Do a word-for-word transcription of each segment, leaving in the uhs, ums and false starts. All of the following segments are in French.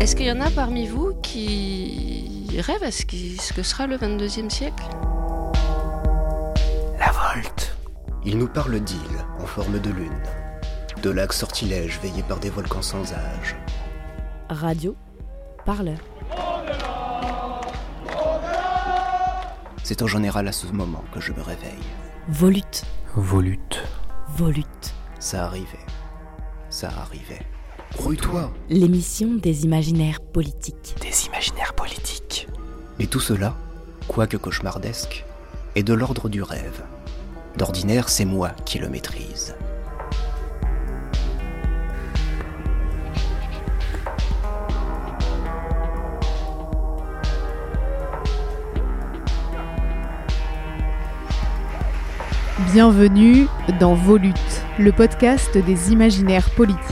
Est-ce qu'il y en a parmi vous qui rêvent à ce, qui... ce que sera le vingt-deuxième siècle ? La Volte. Il nous parle d'îles en forme de lune, de lacs sortilèges veillés par des volcans sans âge. Radio Parleur. C'est en général à ce moment que je me réveille. Volute. Volute. Volute. Ça arrivait. Ça arrivait. Rouille-toi. L'émission des imaginaires politiques. Des imaginaires politiques. Et tout cela, quoique cauchemardesque, est de l'ordre du rêve. D'ordinaire, c'est moi qui le maîtrise. Bienvenue dans Volute, le podcast des imaginaires politiques.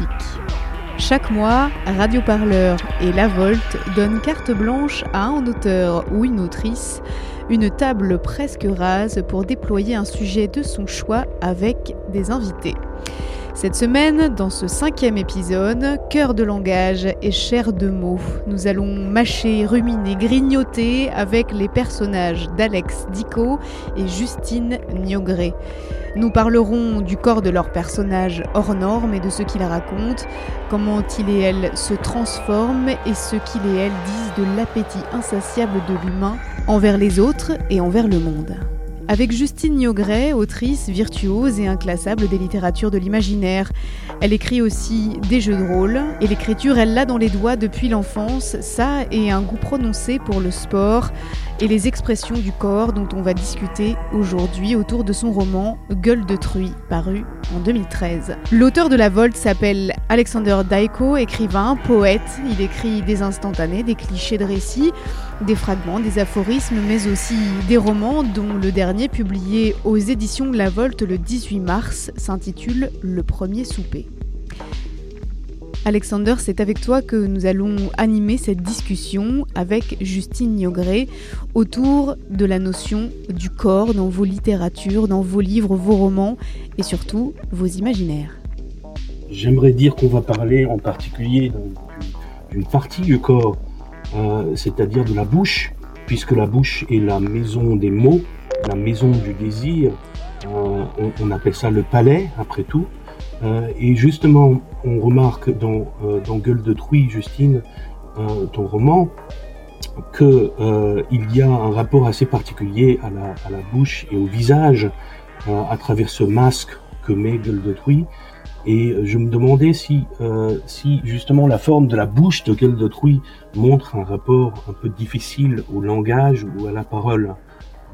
Chaque mois, Radio Parleur et La Volte donnent carte blanche à un auteur ou une autrice, une table presque rase pour déployer un sujet de son choix avec des invités. Cette semaine, dans ce cinquième épisode, cœur de langage et chair de mots, nous allons mâcher, ruminer, grignoter avec les personnages d'Alex Dico et Justine Niogret. Nous parlerons du corps de leur personnage hors norme et de ce qu'il raconte, comment il et elle se transforment et ce qu'il et elle disent de l'appétit insatiable de l'humain envers les autres et envers le monde. Avec Justine Niogret, autrice virtuose et inclassable des littératures de l'imaginaire. Elle écrit aussi des jeux de rôle, et l'écriture, elle l'a dans les doigts depuis l'enfance, ça et un goût prononcé pour le sport et les expressions du corps dont on va discuter aujourd'hui autour de son roman « Gueule de truie » paru en deux mille treize. L'auteur de La Volte s'appelle Alexander Dico, écrivain, poète. Il écrit des instantanés, des clichés de récits, des fragments, des aphorismes, mais aussi des romans dont le dernier publié aux éditions La Volte le dix-huit mars, s'intitule « Le premier souper ». Alexander, c'est avec toi que nous allons animer cette discussion avec Justine Niogret autour de la notion du corps dans vos littératures, dans vos livres, vos romans et surtout vos imaginaires. J'aimerais dire qu'on va parler en particulier d'une partie du corps, euh, c'est-à-dire de la bouche, puisque la bouche est la maison des mots, la maison du désir, euh, on, on appelle ça le palais, après tout. Euh, et justement, on remarque dans, euh, dans Gueule de truie, Justine, euh, ton roman, que euh, il y a un rapport assez particulier à la, à la bouche et au visage, euh, à travers ce masque que met Gueule de truie. Et je me demandais si, euh, si justement la forme de la bouche de Gueule de truie montre un rapport un peu difficile au langage ou à la parole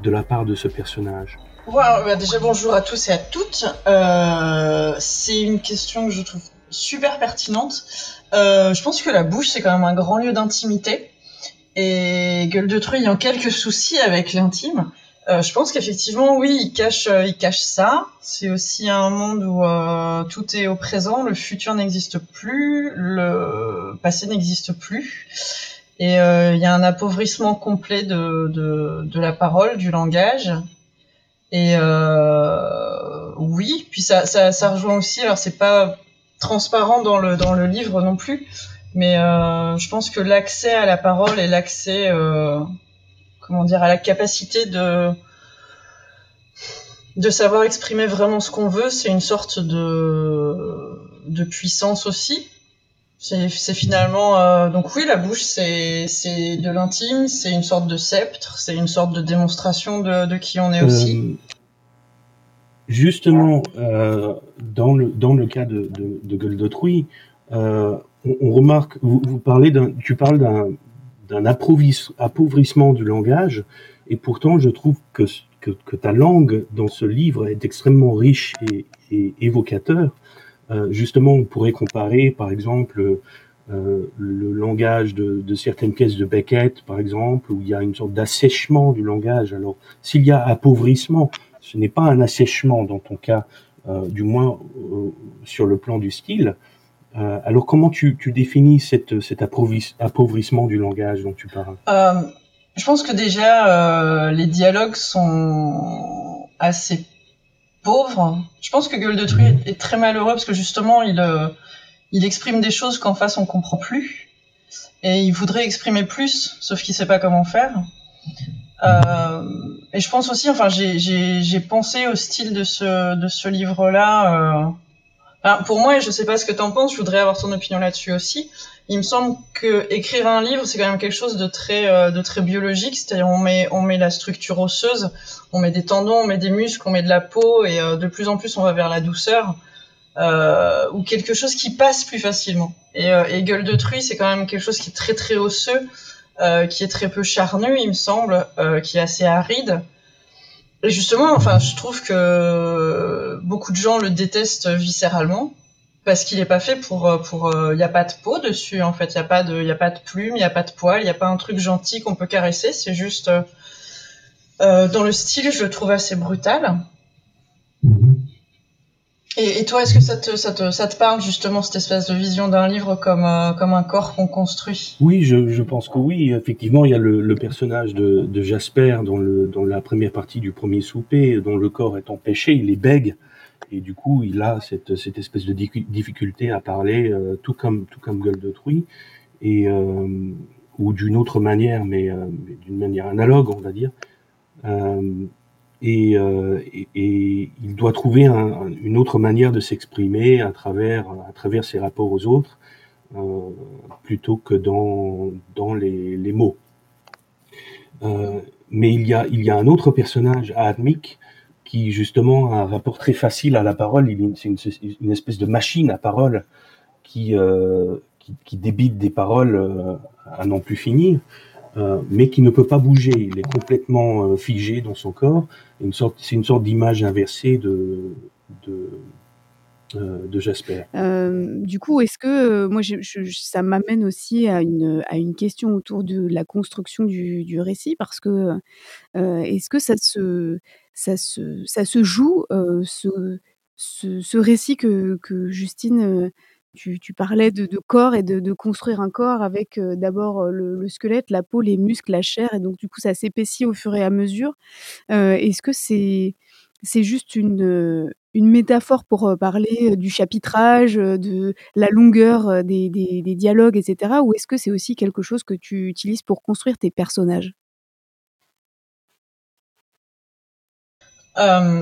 de la part de ce personnage. Wow, déjà bonjour à tous et à toutes. Euh, c'est une question que je trouve super pertinente. Euh, je pense que la bouche, c'est quand même un grand lieu d'intimité. Et Gueule de truie ayant quelques soucis avec l'intime, euh, je pense qu'effectivement, oui, il cache, euh, il cache ça. C'est aussi un monde où euh, tout est au présent, le futur n'existe plus, le passé n'existe plus. Et il euh, y a un appauvrissement complet de, de, de la parole, du langage. Et euh, oui, puis ça, ça, ça rejoint aussi, alors c'est pas transparent dans le, dans le livre non plus, mais euh, je pense que l'accès à la parole et l'accès, euh, comment dire, à la capacité de, de savoir exprimer vraiment ce qu'on veut, c'est une sorte de, de puissance aussi. C'est, c'est finalement... Euh, donc oui, la bouche, c'est, c'est de l'intime, c'est une sorte de sceptre, c'est une sorte de démonstration de, de qui on est aussi. Euh, justement, euh, dans, le, dans le cas de, de, de Gueule de truie, euh, on, on remarque, vous, vous parlez d'un, tu parles d'un, d'un appauvrissement du langage, et pourtant je trouve que, que, que ta langue dans ce livre est extrêmement riche et, et évocateur. Euh, justement, on pourrait comparer, par exemple, euh, le langage de, de certaines pièces de Beckett, par exemple, où il y a une sorte d'assèchement du langage. Alors, s'il y a appauvrissement, ce n'est pas un assèchement dans ton cas, euh, du moins euh, sur le plan du style. Euh, alors, comment tu, tu définis cette, cet appauvrissement du langage dont tu parles ? euh, Je pense que déjà, euh, les dialogues sont assez pauvre. Je pense que Gueule de truie est très malheureux parce que justement, il, euh, il exprime des choses qu'en face, on comprend plus. et il voudrait exprimer plus, sauf qu'il ne sait pas comment faire. Euh, et je pense aussi, enfin, j'ai, j'ai, j'ai pensé au style de ce, de ce livre-là. Euh... Enfin, pour moi, je ne sais pas ce que tu en penses, je voudrais avoir ton opinion là-dessus aussi. Il me semble que écrire un livre, c'est quand même quelque chose de très, euh, de très biologique, c'est-à-dire on met, on met la structure osseuse, on met des tendons, on met des muscles, on met de la peau, et euh, de plus en plus on va vers la douceur, euh, ou quelque chose qui passe plus facilement. Et, euh, et Gueule de truie, c'est quand même quelque chose qui est très très osseux, euh, qui est très peu charnu, il me semble, euh, qui est assez aride. Et justement, enfin, je trouve que beaucoup de gens le détestent viscéralement. Parce qu'il n'est pas fait pour, pour, il n'y a pas de peau dessus, en fait, il n'y a pas de, il n'y a pas de plume, il n'y a pas de poil, il n'y a pas un truc gentil qu'on peut caresser, c'est juste, euh, dans le style, je le trouve assez brutal. Et, et toi, est-ce que ça te, ça te, ça te parle, justement, cette espèce de vision d'un livre comme, euh, comme un corps qu'on construit? Oui, je, je pense que oui, effectivement, il y a le, le personnage de, de Jasper dans le, dans la première partie du premier souper, dont le corps est empêché, il est bègue. Et du coup, il a cette, cette espèce de difficulté à parler, euh, tout comme tout comme Gueule de truie, et euh, ou d'une autre manière, mais, euh, mais d'une manière analogue, on va dire. Euh, et, euh, et, et il doit trouver un, un, une autre manière de s'exprimer à travers à travers ses rapports aux autres, euh, plutôt que dans dans les, les mots. Euh, mais il y a il y a un autre personnage, Aatmik, qui justement a un rapport très facile à la parole. Il est une, c'est une, une espèce de machine à parole qui, euh, qui, qui débite des paroles euh, à n'en plus finir, euh, mais qui ne peut pas bouger. Il est complètement euh, figé dans son corps. Une sorte, c'est une sorte d'image inversée de, de, euh, de Jasper. Euh, du coup, est-ce que, euh, moi, je, je, ça m'amène aussi à une, à une question autour de la construction du, du récit, parce que euh, est-ce que ça se... Ça se, ça se joue, euh, ce, ce, ce récit que, que Justine, euh, tu, tu parlais de, de corps et de, de construire un corps avec euh, d'abord le, le squelette, la peau, les muscles, la chair, et donc du coup ça s'épaissit au fur et à mesure. Euh, est-ce que c'est, c'est juste une, une métaphore pour parler du chapitrage, de la longueur des, des, des dialogues, et cetera, ou est-ce que c'est aussi quelque chose que tu utilises pour construire tes personnages ? Euh,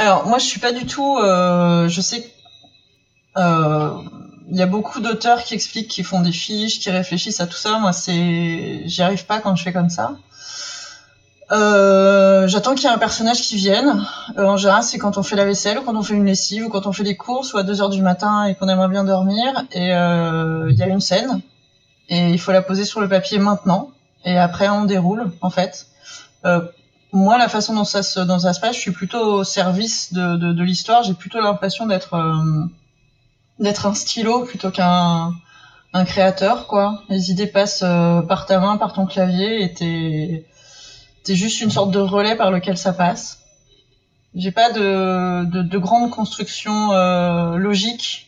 alors moi je suis pas du tout euh, je sais il euh, y a beaucoup d'auteurs qui expliquent, qui font des fiches, qui réfléchissent à tout ça. Moi c'est, j'y arrive pas quand je fais comme ça. Euh, j'attends qu'il y ait un personnage qui vienne. Euh, en général c'est quand on fait la vaisselle, ou quand on fait une lessive, ou quand on fait des courses, ou à deux heures du matin et qu'on aimerait bien dormir, et il euh, y a une scène et il faut la poser sur le papier maintenant, et après on déroule en fait. euh, Moi, la façon dont ça se, dont ça se passe, je suis plutôt au service de, de, de l'histoire. J'ai plutôt l'impression d'être, euh, d'être un stylo plutôt qu'un un créateur, quoi. Les idées passent euh, par ta main, par ton clavier, et t'es, t'es juste une sorte de relais par lequel ça passe. J'ai pas de, de, de grande construction euh, logique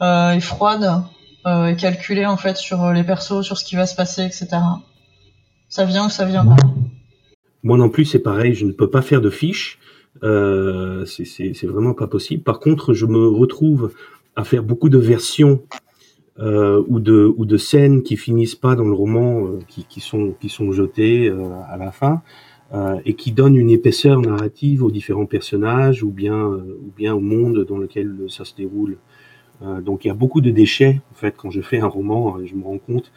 euh, et froide euh, et calculée en fait sur les persos, sur ce qui va se passer, et cetera. Ça vient ou ça vient pas. Moi non plus, c'est pareil, je ne peux pas faire de fiches, euh, c'est, c'est, c'est vraiment pas possible. Par contre, je me retrouve à faire beaucoup de versions euh, ou, de, ou de scènes qui finissent pas dans le roman, euh, qui, qui, sont, qui sont jetées euh, à la fin, euh, et qui donnent une épaisseur narrative aux différents personnages, ou bien, euh, ou bien au monde dans lequel ça se déroule. Euh, donc il y a beaucoup de déchets, en fait, quand je fais un roman, je me rends compte,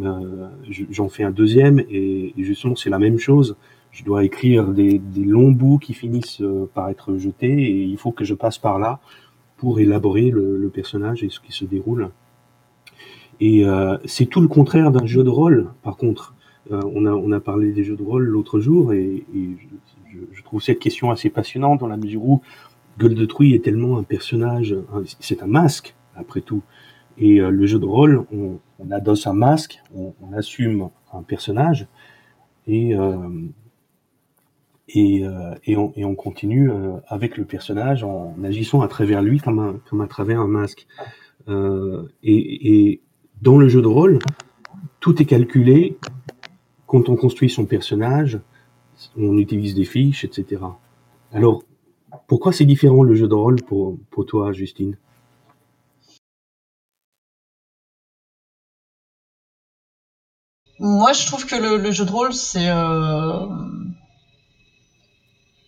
euh, j'en fais un deuxième, et, et justement c'est la même chose. Je dois écrire des, des longs bouts qui finissent par être jetés, et il faut que je passe par là pour élaborer le, le personnage et ce qui se déroule. Et euh, c'est tout le contraire d'un jeu de rôle, par contre. Euh, on, a, on a parlé des jeux de rôle l'autre jour, et, et je, je trouve cette question assez passionnante, dans la mesure où Gueule de truie est tellement un personnage, c'est un masque, après tout. Et euh, le jeu de rôle, on, on adosse un masque, on, on assume un personnage, et... Euh, Et, euh, et, on, et on continue euh, avec le personnage en agissant à travers lui comme, un, comme à travers un masque. Euh, et, et dans le jeu de rôle, tout est calculé. Quand on construit son personnage, on utilise des fiches, et cetera. Alors, pourquoi c'est différent le jeu de rôle pour, pour toi, Justine ? Moi, je trouve que le, le jeu de rôle, c'est... Euh...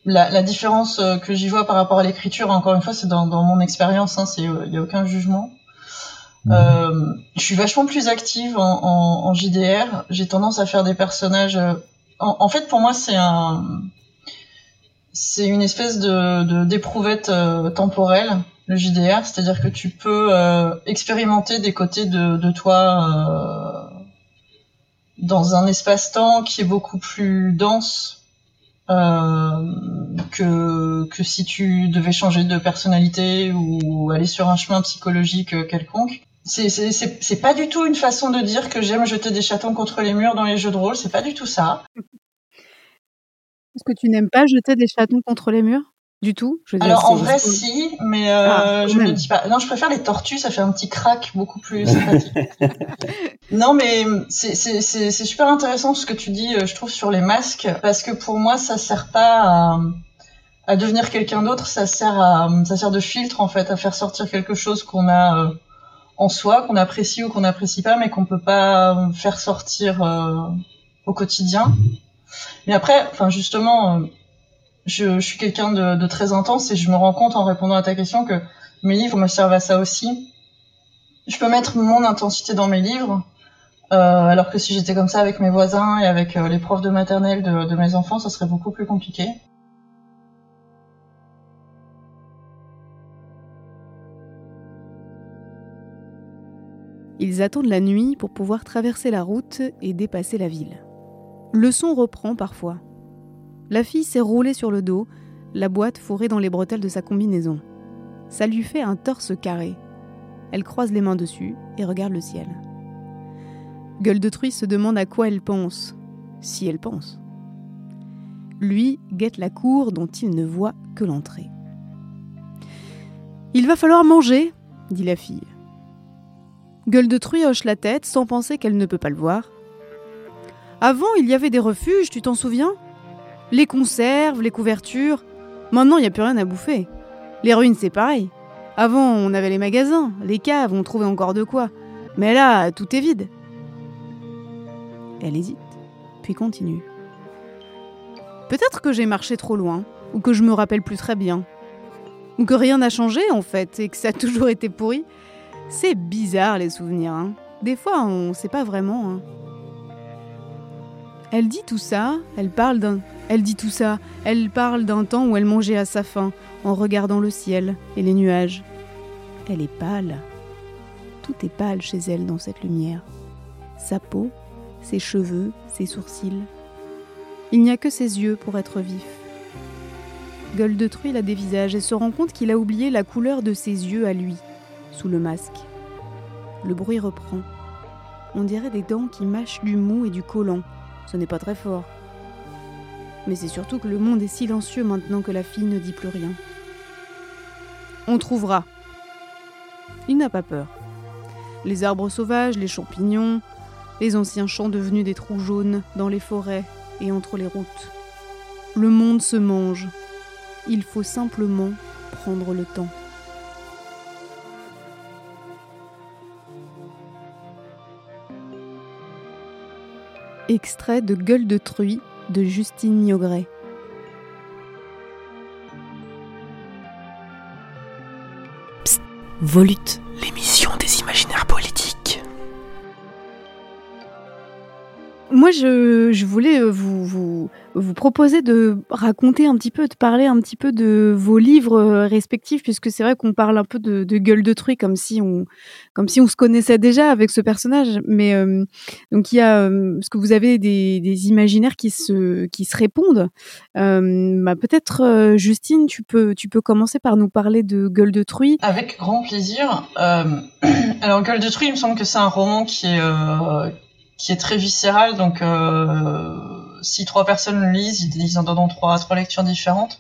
La, la différence que j'y vois par rapport à l'écriture, encore une fois, c'est dans, dans mon expérience, hein, c'est, il n'y a aucun jugement. Mmh. Euh, je suis vachement plus active en, en, en J D R. J'ai tendance à faire des personnages... En, en fait, pour moi, c'est un... C'est une espèce de, de d'éprouvette euh, temporelle, le J D R, c'est-à-dire que tu peux euh, expérimenter des côtés de, de toi euh, dans un espace-temps qui est beaucoup plus dense euh, que que si tu devais changer de personnalité ou aller sur un chemin psychologique quelconque. C'est c'est c'est, c'est pas du tout une façon de dire que j'aime jeter des chatons contre les murs dans les jeux de rôle, c'est pas du tout ça. Est-ce que tu n'aimes pas jeter des chatons contre les murs ? Du tout ? Je veux dire, alors, en vrai, juste... si, mais euh, ah, je ne le dis pas. Non, je préfère les tortues, ça fait un petit crack beaucoup plus sympathique. Non, mais c'est, c'est, c'est, c'est super intéressant ce que tu dis, je trouve, sur les masques, parce que pour moi, ça ne sert pas à, à devenir quelqu'un d'autre, ça sert, à, ça sert de filtre, en fait, à faire sortir quelque chose qu'on a euh, en soi, qu'on apprécie ou qu'on n'apprécie pas, mais qu'on ne peut pas faire sortir euh, au quotidien. Mais après, enfin justement, je, je suis quelqu'un de, de très intense et je me rends compte en répondant à ta question que mes livres me servent à ça aussi. Je peux mettre mon intensité dans mes livres, euh, alors que si j'étais comme ça avec mes voisins et avec euh, les profs de maternelle de, de mes enfants, ça serait beaucoup plus compliqué. Ils attendent la nuit pour pouvoir traverser la route et dépasser la ville. Le son reprend parfois. La fille s'est roulée sur le dos, la boîte fourrée dans les bretelles de sa combinaison. Ça lui fait un torse carré. Elle croise les mains dessus et regarde le ciel. Gueule de truie se demande à quoi elle pense, si elle pense. Lui guette la cour dont il ne voit que l'entrée. « Il va falloir manger », dit la fille. Gueule de truie hoche la tête sans penser qu'elle ne peut pas le voir. Avant, il y avait des refuges, tu t'en souviens ? Les conserves, les couvertures. Maintenant, il n'y a plus rien à bouffer. Les ruines, c'est pareil. Avant, on avait les magasins, les caves, on trouvait encore de quoi. Mais là, tout est vide. Elle hésite, puis continue. Peut-être que j'ai marché trop loin, ou que je me rappelle plus très bien. Ou que rien n'a changé, en fait, et que ça a toujours été pourri. C'est bizarre, les souvenirs, hein. Des fois, on ne sait pas vraiment, hein. Elle dit tout ça, elle parle d'un... Elle dit tout ça, elle parle d'un temps où elle mangeait à sa faim, en regardant le ciel et les nuages. Elle est pâle. Tout est pâle chez elle dans cette lumière. Sa peau, ses cheveux, ses sourcils. Il n'y a que ses yeux pour être vif. Gueule de truie la dévisage et se rend compte qu'il a oublié la couleur de ses yeux à lui, sous le masque. Le bruit reprend. On dirait des dents qui mâchent du mou et du collant. Ce n'est pas très fort. Mais c'est surtout que le monde est silencieux maintenant que la fille ne dit plus rien. On trouvera. Il n'a pas peur. Les arbres sauvages, les champignons, les anciens champs devenus des trous jaunes dans les forêts et entre les routes. Le monde se mange. Il faut simplement prendre le temps. Extrait de Gueule de truie de Justine Niogret. Psst, Volute, l'émission des imaginaires politiques. Moi, je, je voulais vous, vous, vous proposer de raconter un petit peu, de parler un petit peu de vos livres respectifs, puisque c'est vrai qu'on parle un peu de, de Gueule de truie, comme si on... comme si on se connaissait déjà avec ce personnage, mais euh, donc il y a euh, parce que vous avez des, des imaginaires qui se qui se répondent. Euh, bah peut-être euh, Justine, tu peux tu peux commencer par nous parler de Gueule de truie. Avec grand plaisir. Euh, alors Gueule de truie, il me semble que c'est un roman qui est euh, qui est très viscéral, donc euh, si trois personnes le lisent, ils en donneront trois trois lectures différentes.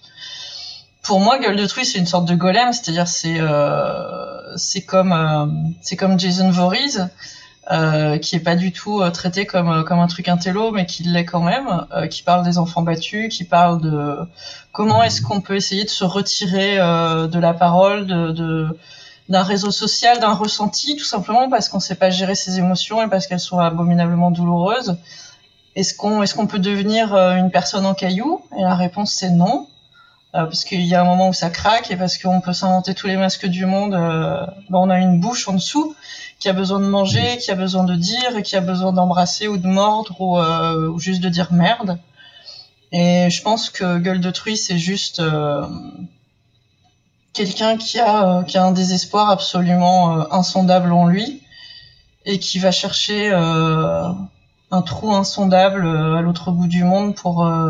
Pour moi, Gueule de truie, c'est une sorte de golem, c'est-à-dire c'est euh, c'est comme euh, c'est comme Jason Voorhees, euh, qui est pas du tout euh, traité comme comme un truc intello, mais qui l'est quand même, euh, qui parle des enfants battus, qui parle de comment est-ce qu'on peut essayer de se retirer euh, de la parole, de de d'un réseau social, d'un ressenti, tout simplement parce qu'on ne sait pas gérer ses émotions et parce qu'elles sont abominablement douloureuses. Est-ce qu'on, est-ce qu'on peut devenir une personne en caillou ? Et la réponse, c'est non. Euh, parce qu'il y a un moment où ça craque et parce qu'on peut s'inventer tous les masques du monde. Euh, ben on a une bouche en dessous qui a besoin de manger, qui a besoin de dire, et qui a besoin d'embrasser ou de mordre ou, euh, ou juste de dire merde. Et je pense que Gueule de truie, c'est juste euh, quelqu'un qui a, euh, qui a un désespoir absolument euh, insondable en lui et qui va chercher euh, un trou insondable euh, à l'autre bout du monde pour... Euh,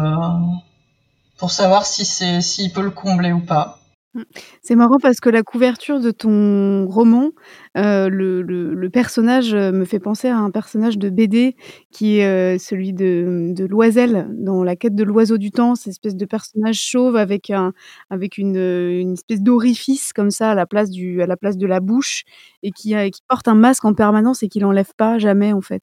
pour savoir si c'est, s'il peut le combler ou pas. C'est marrant parce que la couverture de ton roman, euh, le, le, le personnage me fait penser à un personnage de B D qui est euh, celui de, de Loisel, dans La quête de l'oiseau du temps, cette espèce de personnage chauve avec, un, avec une, une espèce d'orifice comme ça à la place, du, à la place de la bouche et qui, euh, qui porte un masque en permanence et qui ne l'enlève pas jamais en fait.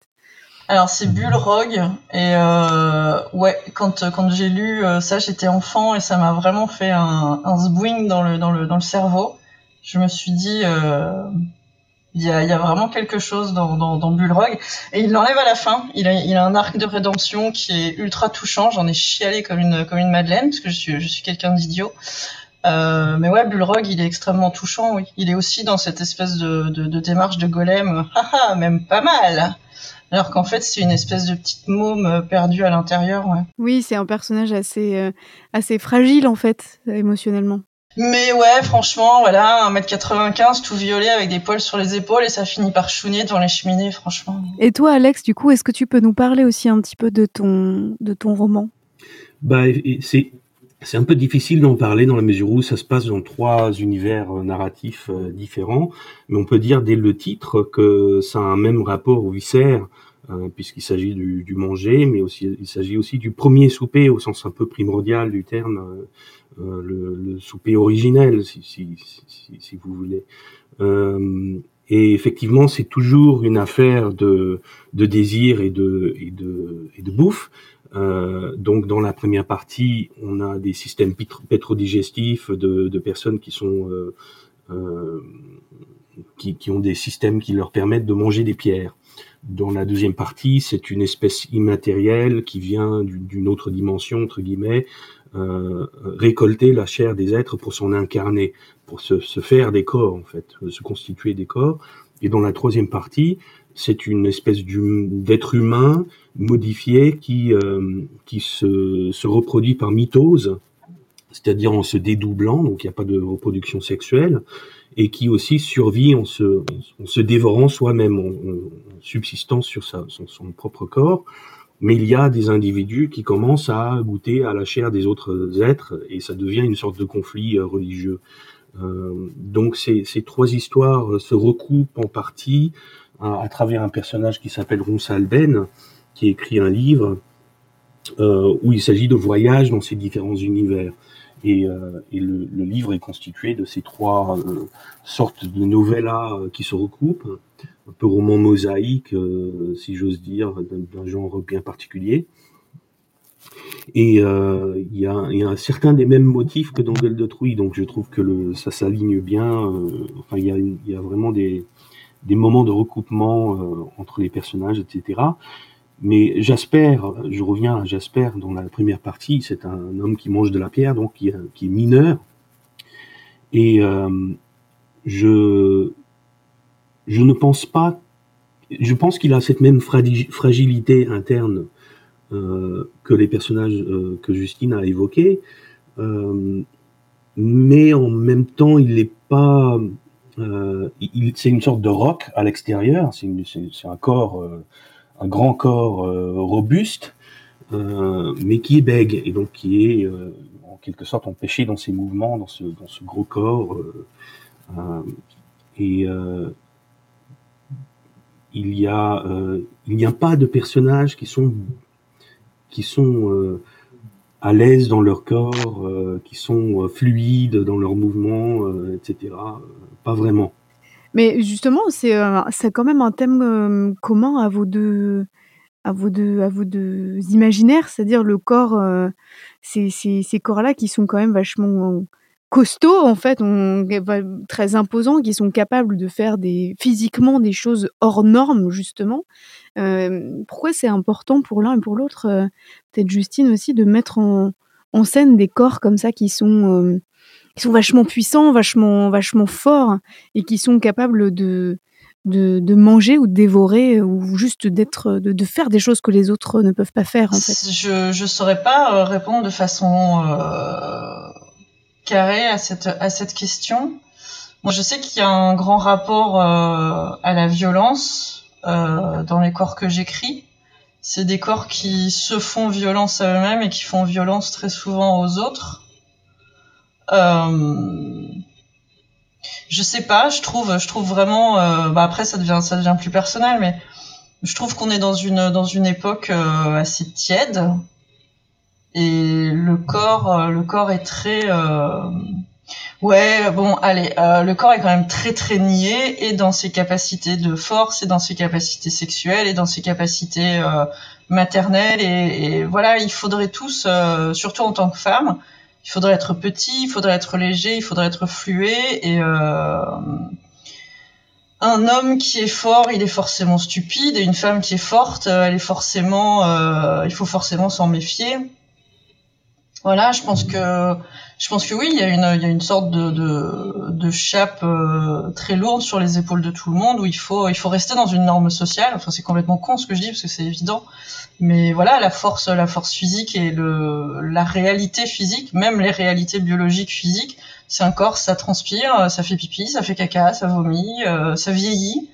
Alors c'est Bulle Rogue et euh, ouais quand quand j'ai lu euh, ça j'étais enfant et ça m'a vraiment fait un un zbouing dans le dans le dans le cerveau. Je me suis dit euh, il y a il y a vraiment quelque chose dans dans, dans Bulle Rogue et il l'enlève à la fin. Il a il a un arc de rédemption qui est ultra touchant. J'en ai chialé comme une comme une madeleine parce que je suis je suis quelqu'un d'idiot. Euh, mais ouais, Bulle Rogue, il est extrêmement touchant. Oui, il est aussi dans cette espèce de de, de démarche de golem. Haha, même pas mal. Alors qu'en fait, c'est une espèce de petite môme perdue à l'intérieur. Ouais. Oui, c'est un personnage assez, euh, assez fragile, en fait, émotionnellement. Mais ouais, franchement, voilà, un mètre quatre-vingt-quinze, tout violet, avec des poils sur les épaules, et ça finit par chouiner devant les cheminées, franchement. Et toi, Alex, du coup, est-ce que tu peux nous parler aussi un petit peu de ton, de ton roman ? Bah, c'est, c'est un peu difficile d'en parler, dans la mesure où ça se passe dans trois univers narratifs différents, mais on peut dire dès le titre que ça a un même rapport aux viscères, puisqu'il s'agit du, du manger, mais aussi il s'agit aussi du premier souper au sens un peu primordial du terme, euh, le, le souper originel, si, si, si, si vous voulez. Euh, et effectivement, c'est toujours une affaire de, de désir et de, et de, et de bouffe. Euh, donc dans la première partie, on a des systèmes pétrodigestifs de, de personnes qui sont euh, euh, qui, qui ont des systèmes qui leur permettent de manger des pierres. Dans la deuxième partie, c'est une espèce immatérielle qui vient d'une autre dimension, entre guillemets, euh, récolter la chair des êtres pour s'en incarner, pour se, se faire des corps, en fait, se constituer des corps. Et dans la troisième partie, c'est une espèce d'être humain modifié qui, euh, qui se, se reproduit par mitose, c'est-à-dire en se dédoublant, donc il n'y a pas de reproduction sexuelle, et qui aussi survit en se, en se dévorant soi-même, en, en subsistant sur sa, son, son propre corps. Mais il y a des individus qui commencent à goûter à la chair des autres êtres, et ça devient une sorte de conflit religieux. Euh, donc ces, ces trois histoires se recoupent en partie à, à travers un personnage qui s'appelle Ronsalben, qui écrit un livre euh, où il s'agit de voyages dans ces différents univers. Et, euh, et le, le livre est constitué de ces trois euh, sortes de novellas qui se recoupent, un peu roman mosaïque, euh, si j'ose dire, d'un, d'un genre bien particulier. Et il euh, y, y a certains des mêmes motifs que dans Gueule de truie, donc je trouve que le, ça s'aligne bien. Euh, enfin, il y a, y a vraiment des, des moments de recoupement euh, entre les personnages, et cetera. Mais Jasper, je reviens à Jasper dans la première partie, c'est un homme qui mange de la pierre, donc qui, qui est mineur. Et euh, je, je ne pense pas, je pense qu'il a cette même fragilité interne euh, que les personnages euh, que Justine a évoqués, euh, mais en même temps, il n'est pas... Euh, il, c'est une sorte de roc à l'extérieur, c'est, une, c'est, c'est un corps... Euh, un grand corps euh, robuste, euh, mais qui est bègue, et donc qui est euh, en quelque sorte empêché dans ses mouvements, dans ce, dans ce gros corps. Euh, euh, et euh, il n'y a, euh, a pas de personnages qui sont, qui sont euh, à l'aise dans leur corps, euh, qui sont euh, fluides dans leurs mouvements, euh, et cetera. Pas vraiment. Mais justement, c'est, euh, c'est quand même un thème euh, commun à vos deux, à vos deux, à vos deux imaginaires, c'est-à-dire le corps, euh, ces, ces, ces corps-là qui sont quand même vachement costauds, en fait, on, très imposants, qui sont capables de faire des, physiquement des choses hors normes, justement. Euh, pourquoi c'est important pour l'un et pour l'autre, euh, peut-être Justine aussi, de mettre en, en scène des corps comme ça qui sont, euh, qui sont vachement puissants, vachement, vachement forts, et qui sont capables de, de, de manger ou de dévorer, ou juste d'être, de, de faire des choses que les autres ne peuvent pas faire, en fait. Je je saurais pas répondre de façon euh, carrée à cette à cette question. Moi, je sais qu'il y a un grand rapport euh, à la violence euh, dans les corps que j'écris. C'est des corps qui se font violence à eux-mêmes et qui font violence très souvent aux autres. Euh... Je sais pas, je trouve, je trouve vraiment. Euh, bah après, ça devient, ça devient plus personnel, mais je trouve qu'on est dans une dans une époque euh, assez tiède, et le corps, euh, le corps est très. Euh, ouais, bon, allez, euh, le corps est quand même très très nié, et dans ses capacités de force, et dans ses capacités sexuelles, et dans ses capacités euh, maternelles, et, et voilà, il faudrait tous, euh, surtout en tant que femmes. Il faudrait être petit, il faudrait être léger, il faudrait être fluet. Et euh, un homme qui est fort, il est forcément stupide. Et une femme qui est forte, elle est forcément, euh, il faut forcément s'en méfier. Voilà, je pense que, je pense que oui, il y a une, il y a une sorte de, de, de chape euh, très lourde sur les épaules de tout le monde, où il faut, il faut rester dans une norme sociale. Enfin, c'est complètement con ce que je dis parce que c'est évident. Mais voilà, la force, la force physique et le, la réalité physique, même les réalités biologiques physiques, c'est un corps, ça transpire, ça fait pipi, ça fait caca, ça vomit, euh, ça vieillit.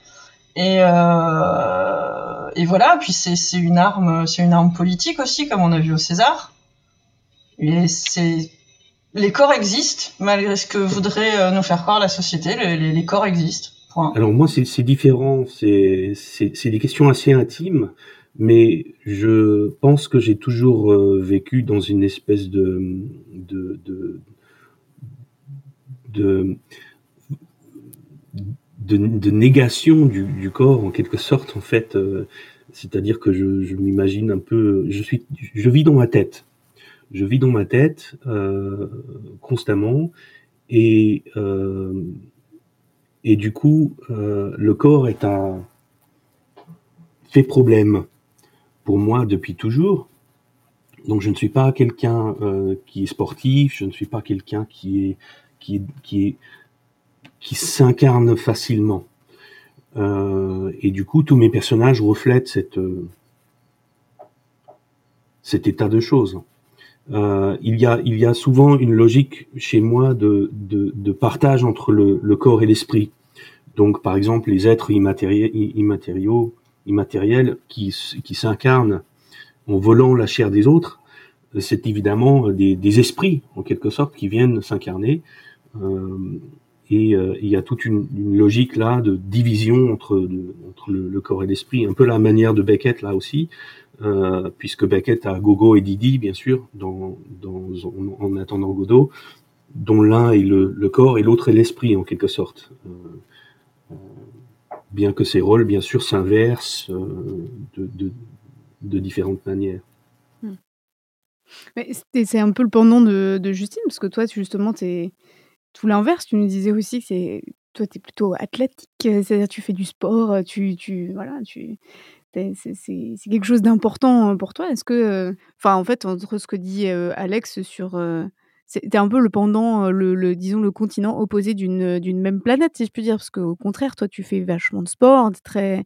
Et, euh, et voilà. Puis c'est, c'est une arme, c'est une arme politique aussi, comme on a vu au César. Et c'est, les corps existent, malgré ce que voudrait nous faire croire la société, les, les, les corps existent. Point. Alors moi, c'est, c'est différent, c'est, c'est, c'est des questions assez intimes, mais je pense que j'ai toujours euh, vécu dans une espèce de, de, de, de, de, de négation du, du corps, en quelque sorte, en fait. Euh, c'est-à-dire que je, je m'imagine un peu, je suis, je vis dans ma tête. Je vis dans ma tête euh, constamment et euh, et du coup euh, le corps est un fait problème pour moi depuis toujours. Donc je ne suis pas quelqu'un euh, qui est sportif, je ne suis pas quelqu'un qui est qui qui est qui s'incarne facilement. Euh, et du coup tous mes personnages reflètent cette euh, cet état de choses. Euh, il y a, il y a souvent une logique chez moi de, de, de partage entre le, le corps et l'esprit. Donc, par exemple, les êtres immatériels, immatériaux, immatériels qui, qui s'incarnent en volant la chair des autres, c'est évidemment des, des esprits, en quelque sorte, qui viennent s'incarner. Euh, et euh, il y a toute une, une logique là de division entre, de, entre le, le corps et l'esprit, un peu la manière de Beckett là aussi. Euh, puisque Beckett a Gogo et Didi, bien sûr, dans, dans, en, en attendant Godot, dont l'un est le, le corps et l'autre est l'esprit, en quelque sorte. Euh, euh, bien que ces rôles, bien sûr, s'inversent euh, de, de, de différentes manières. Mais c'est, c'est un peu le pendant de, de Justine, parce que toi, tu, justement, t'es tout l'inverse. Tu nous disais aussi que c'est, toi, t'es plutôt athlétique, c'est-à-dire tu fais du sport, tu... tu voilà, tu... C'est, c'est, c'est quelque chose d'important pour toi. Est-ce que, enfin, euh, en fait, entre ce que dit euh, Alex sur, euh, c'était un peu le pendant, le, le, disons, le continent opposé d'une d'une même planète, si je puis dire, parce qu'au contraire, toi, tu fais vachement de sport, t'es très,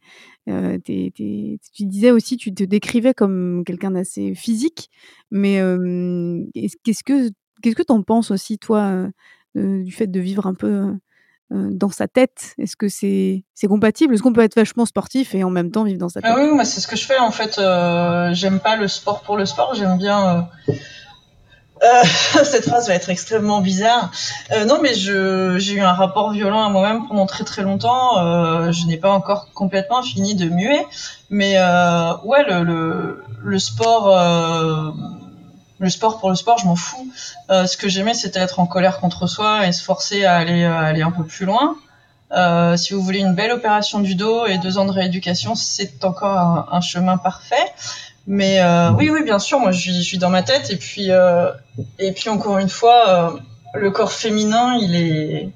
euh, t'es, t'es, tu disais aussi, tu te décrivais comme quelqu'un d'assez physique, mais euh, qu'est-ce que, qu'est-ce que t'en penses aussi, toi, euh, du fait de vivre un peu euh, dans sa tête? Est-ce que c'est, c'est compatible? Est-ce qu'on peut être vachement sportif et en même temps vivre dans sa tête? Ah oui, moi c'est ce que je fais en fait. Euh, j'aime pas le sport pour le sport. J'aime bien. Euh... Euh, cette phrase va être extrêmement bizarre. Euh, non, mais je, j'ai eu un rapport violent à moi-même pendant très très longtemps. Euh, je n'ai pas encore complètement fini de muer, mais euh, ouais, le le, le sport. Euh... Le sport pour le sport, je m'en fous. Euh, ce que j'aimais, c'était être en colère contre soi et se forcer à aller, à aller un peu plus loin. Euh, si vous voulez une belle opération du dos et deux ans de rééducation, c'est encore un, un chemin parfait. Mais euh, oui, oui, bien sûr, moi, je suis, je suis dans ma tête. Et puis, euh, et puis encore une fois, euh, le corps féminin, il est,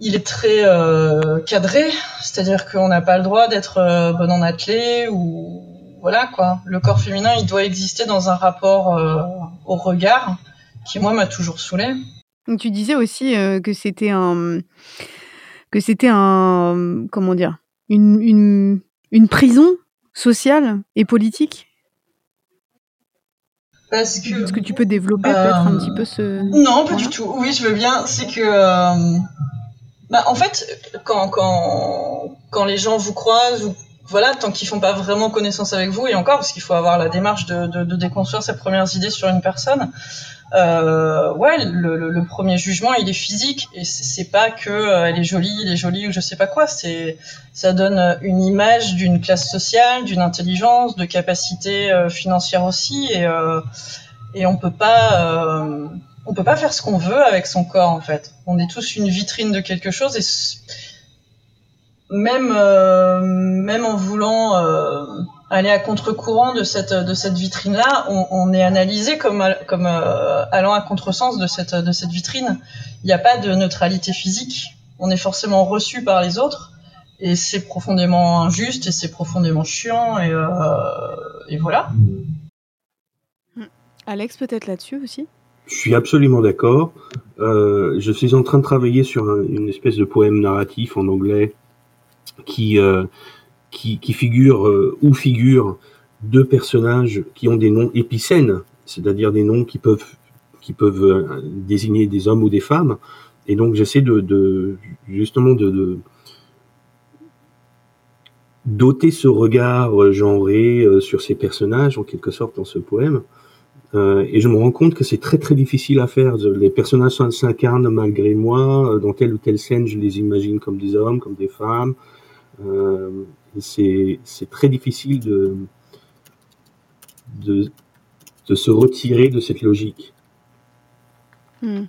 il est très euh, cadré, c'est-à-dire qu'on n'a pas le droit d'être euh, bonne en attelée ou voilà quoi. Le corps féminin, il doit exister dans un rapport euh, au regard qui, moi, m'a toujours saoulée. Tu disais aussi euh, que c'était un, que c'était un, comment dire, une, une, une prison sociale et politique. Parce que, Est-ce que tu peux développer euh, peut-être un petit peu ce... Non, pas voilà. du tout. Oui, je veux bien. C'est que... Euh, bah, en fait, quand, quand, quand les gens vous croisent, ou, voilà, tant qu'ils ne font pas vraiment connaissance avec vous, et encore, parce qu'il faut avoir la démarche de, de, de déconstruire ses premières idées sur une personne, euh, ouais, le, le, le premier jugement, il est physique. Et c'est, c'est pas que euh, elle est jolie, il est joli, ou je ne sais pas quoi. C'est, ça donne une image d'une classe sociale, d'une intelligence, de capacités euh, financières aussi. Et, euh, et on peut pas... Euh, On peut pas faire ce qu'on veut avec son corps, en fait. On est tous une vitrine de quelque chose, et même, euh, même en voulant euh, aller à contre-courant de cette, de cette vitrine-là, on, on est analysé comme, comme euh, allant à contresens de cette, de cette vitrine. Il n'y a pas de neutralité physique. On est forcément reçu par les autres, et c'est profondément injuste, et c'est profondément chiant, et, euh, et voilà. Alex, peut-être là-dessus aussi ? Je suis absolument d'accord. Euh, je suis en train de travailler sur un, une espèce de poème narratif en anglais qui, euh, qui, qui figure euh, ou figure deux personnages qui ont des noms épicènes, c'est-à-dire des noms qui peuvent, qui peuvent euh, désigner des hommes ou des femmes. Et donc j'essaie de, de justement de, de doter ce regard euh, genré euh, sur ces personnages en quelque sorte dans ce poème. Euh, et je me rends compte que c'est très très difficile à faire. Les personnages s'incarnent malgré moi. Dans telle ou telle scène, je les imagine comme des hommes, comme des femmes. Euh, c'est, c'est très difficile de, de, de se retirer de cette logique. Mmh.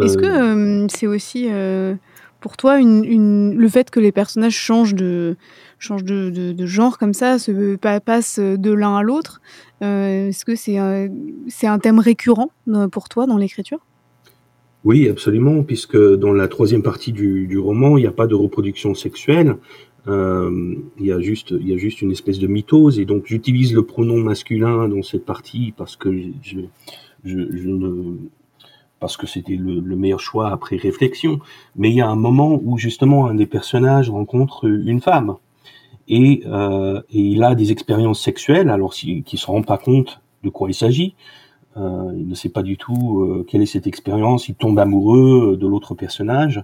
Est-ce euh, que euh, c'est aussi euh, pour toi une, une, le fait que les personnages changent de, changent de, de, de genre comme ça, se passent de l'un à l'autre? Euh, est-ce que c'est un, c'est un thème récurrent pour toi dans l'écriture ? Oui, absolument, puisque dans la troisième partie du, du roman, il n'y a pas de reproduction sexuelle, euh, il y a juste, il y a juste une espèce de mitose, et donc j'utilise le pronom masculin dans cette partie parce que, je, je, je ne, parce que c'était le, le meilleur choix après réflexion. Mais il y a un moment où justement un des personnages rencontre une femme. Et, euh, et il a des expériences sexuelles, alors si, qu'il ne se rend pas compte de quoi il s'agit. Euh, il ne sait pas du tout euh, quelle est cette expérience. Il tombe amoureux de l'autre personnage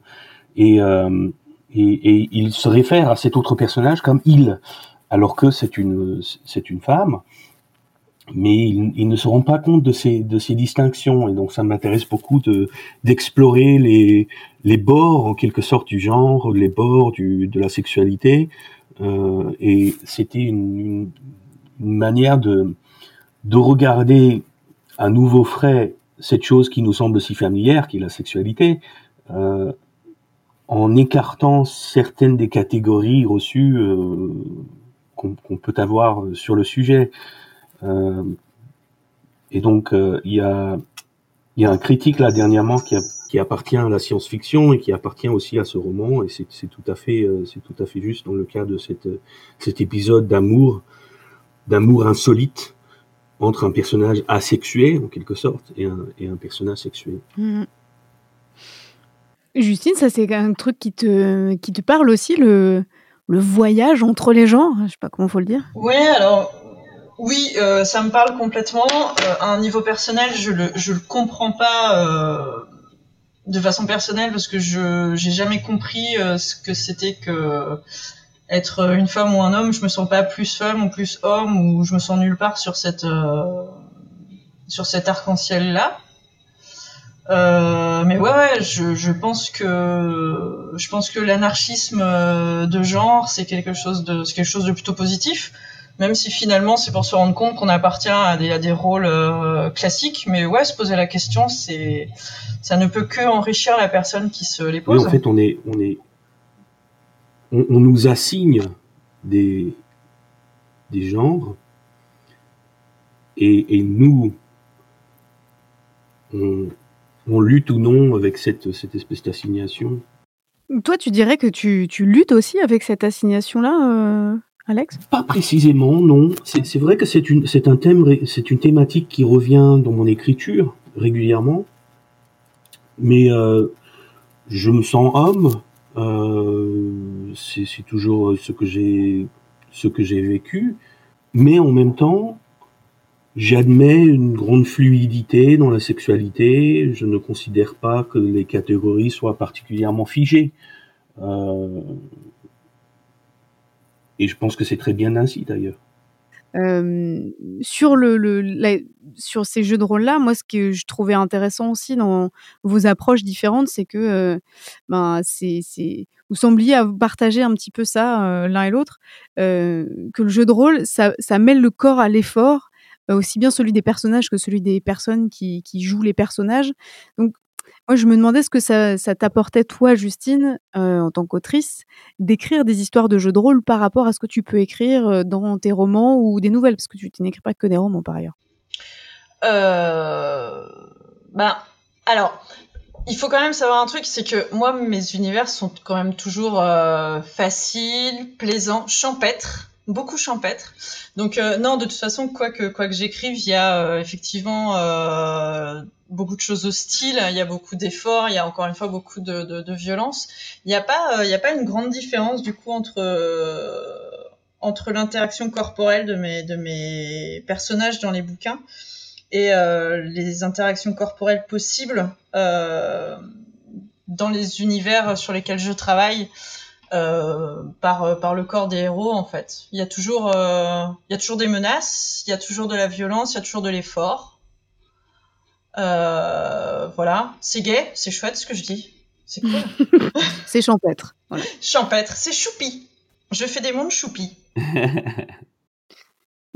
et, euh, et, et il se réfère à cet autre personnage comme il, alors que c'est une, c'est une femme. Mais il, il ne se rend pas compte de ces, de ces distinctions. Et donc ça m'intéresse beaucoup de, d'explorer les, les bords, en quelque sorte, du genre, les bords du, de la sexualité. Euh, et c'était une, une, une manière de, de regarder à nouveau frais cette chose qui nous semble si familière, qui est la sexualité, euh, en écartant certaines des catégories reçues euh, qu'on, qu'on peut avoir sur le sujet. Euh, et donc, il euh, y a, y a un critique là dernièrement qui, a, qui appartient à la science-fiction et qui appartient aussi à ce roman, et c'est, c'est tout à fait, euh, c'est tout à fait juste dans le cas de cette, euh, cet épisode d'amour, d'amour insolite entre un personnage asexué en quelque sorte et un, et un personnage sexué. Mmh. Justine, ça c'est un truc qui te, qui te parle aussi, le, le voyage entre les genres, je sais pas comment faut le dire. Oui, alors. Oui, euh, ça me parle complètement. Euh, à un niveau personnel, je le je le comprends pas euh, de façon personnelle parce que je j'ai jamais compris euh, ce que c'était que être une femme ou un homme. Je me sens pas plus femme ou plus homme, ou je me sens nulle part sur cette euh, sur cet arc-en-ciel là. Euh, mais ouais, ouais, je je pense que je pense que l'anarchisme de genre c'est quelque chose de c'est quelque chose de plutôt positif. Même si finalement c'est pour se rendre compte qu'on appartient à des, à des rôles euh, classiques, mais ouais, se poser la question, c'est, ça ne peut que enrichir la personne qui se les pose. Mais en fait, on est, on est, on, on nous assigne des, des genres, et, et nous, on, on lutte ou non avec cette, cette espèce d'assignation. Toi, tu dirais que tu, tu luttes aussi avec cette assignation-là, euh, Alex ? Pas précisément, non. C'est, c'est vrai que c'est une, c'est un thème, c'est une thématique qui revient dans mon écriture régulièrement, mais euh, je me sens homme. Euh, c'est, c'est toujours ce que j'ai, ce que j'ai vécu, mais en même temps, j'admets une grande fluidité dans la sexualité. Je ne considère pas que les catégories soient particulièrement figées. Euh... Et je pense que c'est très bien ainsi, d'ailleurs. Euh, sur, le, le, la, sur ces jeux de rôle-là, moi, ce que je trouvais intéressant aussi dans vos approches différentes, c'est que euh, ben, c'est, c'est... vous sembliez partager un petit peu ça, euh, l'un et l'autre, euh, que le jeu de rôle, ça, ça mêle le corps à l'effort, aussi bien celui des personnages que celui des personnes qui, qui jouent les personnages. Donc, moi, je me demandais ce que ça, ça t'apportait, toi, Justine, euh, en tant qu'autrice, d'écrire des histoires de jeux de rôle par rapport à ce que tu peux écrire dans tes romans ou des nouvelles, parce que tu n'écris pas que des romans, par ailleurs. Euh... Ben, alors, il faut quand même savoir un truc, c'est que moi, mes univers sont quand même toujours euh, faciles, plaisants, champêtres. Beaucoup champêtre. Donc euh, non, de toute façon, quoi que, quoi que j'écrive, il y a euh, effectivement euh, beaucoup de choses hostiles, il y a beaucoup d'efforts, il y a encore une fois beaucoup de, de, de violence. Il n'y a pas, euh, il n'y a pas une grande différence du coup entre, euh, entre l'interaction corporelle de mes, de mes personnages dans les bouquins et euh, les interactions corporelles possibles euh, dans les univers sur lesquels je travaille. Euh, par, par le corps des héros, en fait. Il y a toujours, euh, il y a toujours des menaces, il y a toujours de la violence, il y a toujours de l'effort. Euh, voilà. C'est gay, c'est chouette ce que je dis. C'est cool. C'est champêtre. Voilà. Champêtre, c'est choupi. Je fais des mondes choupi.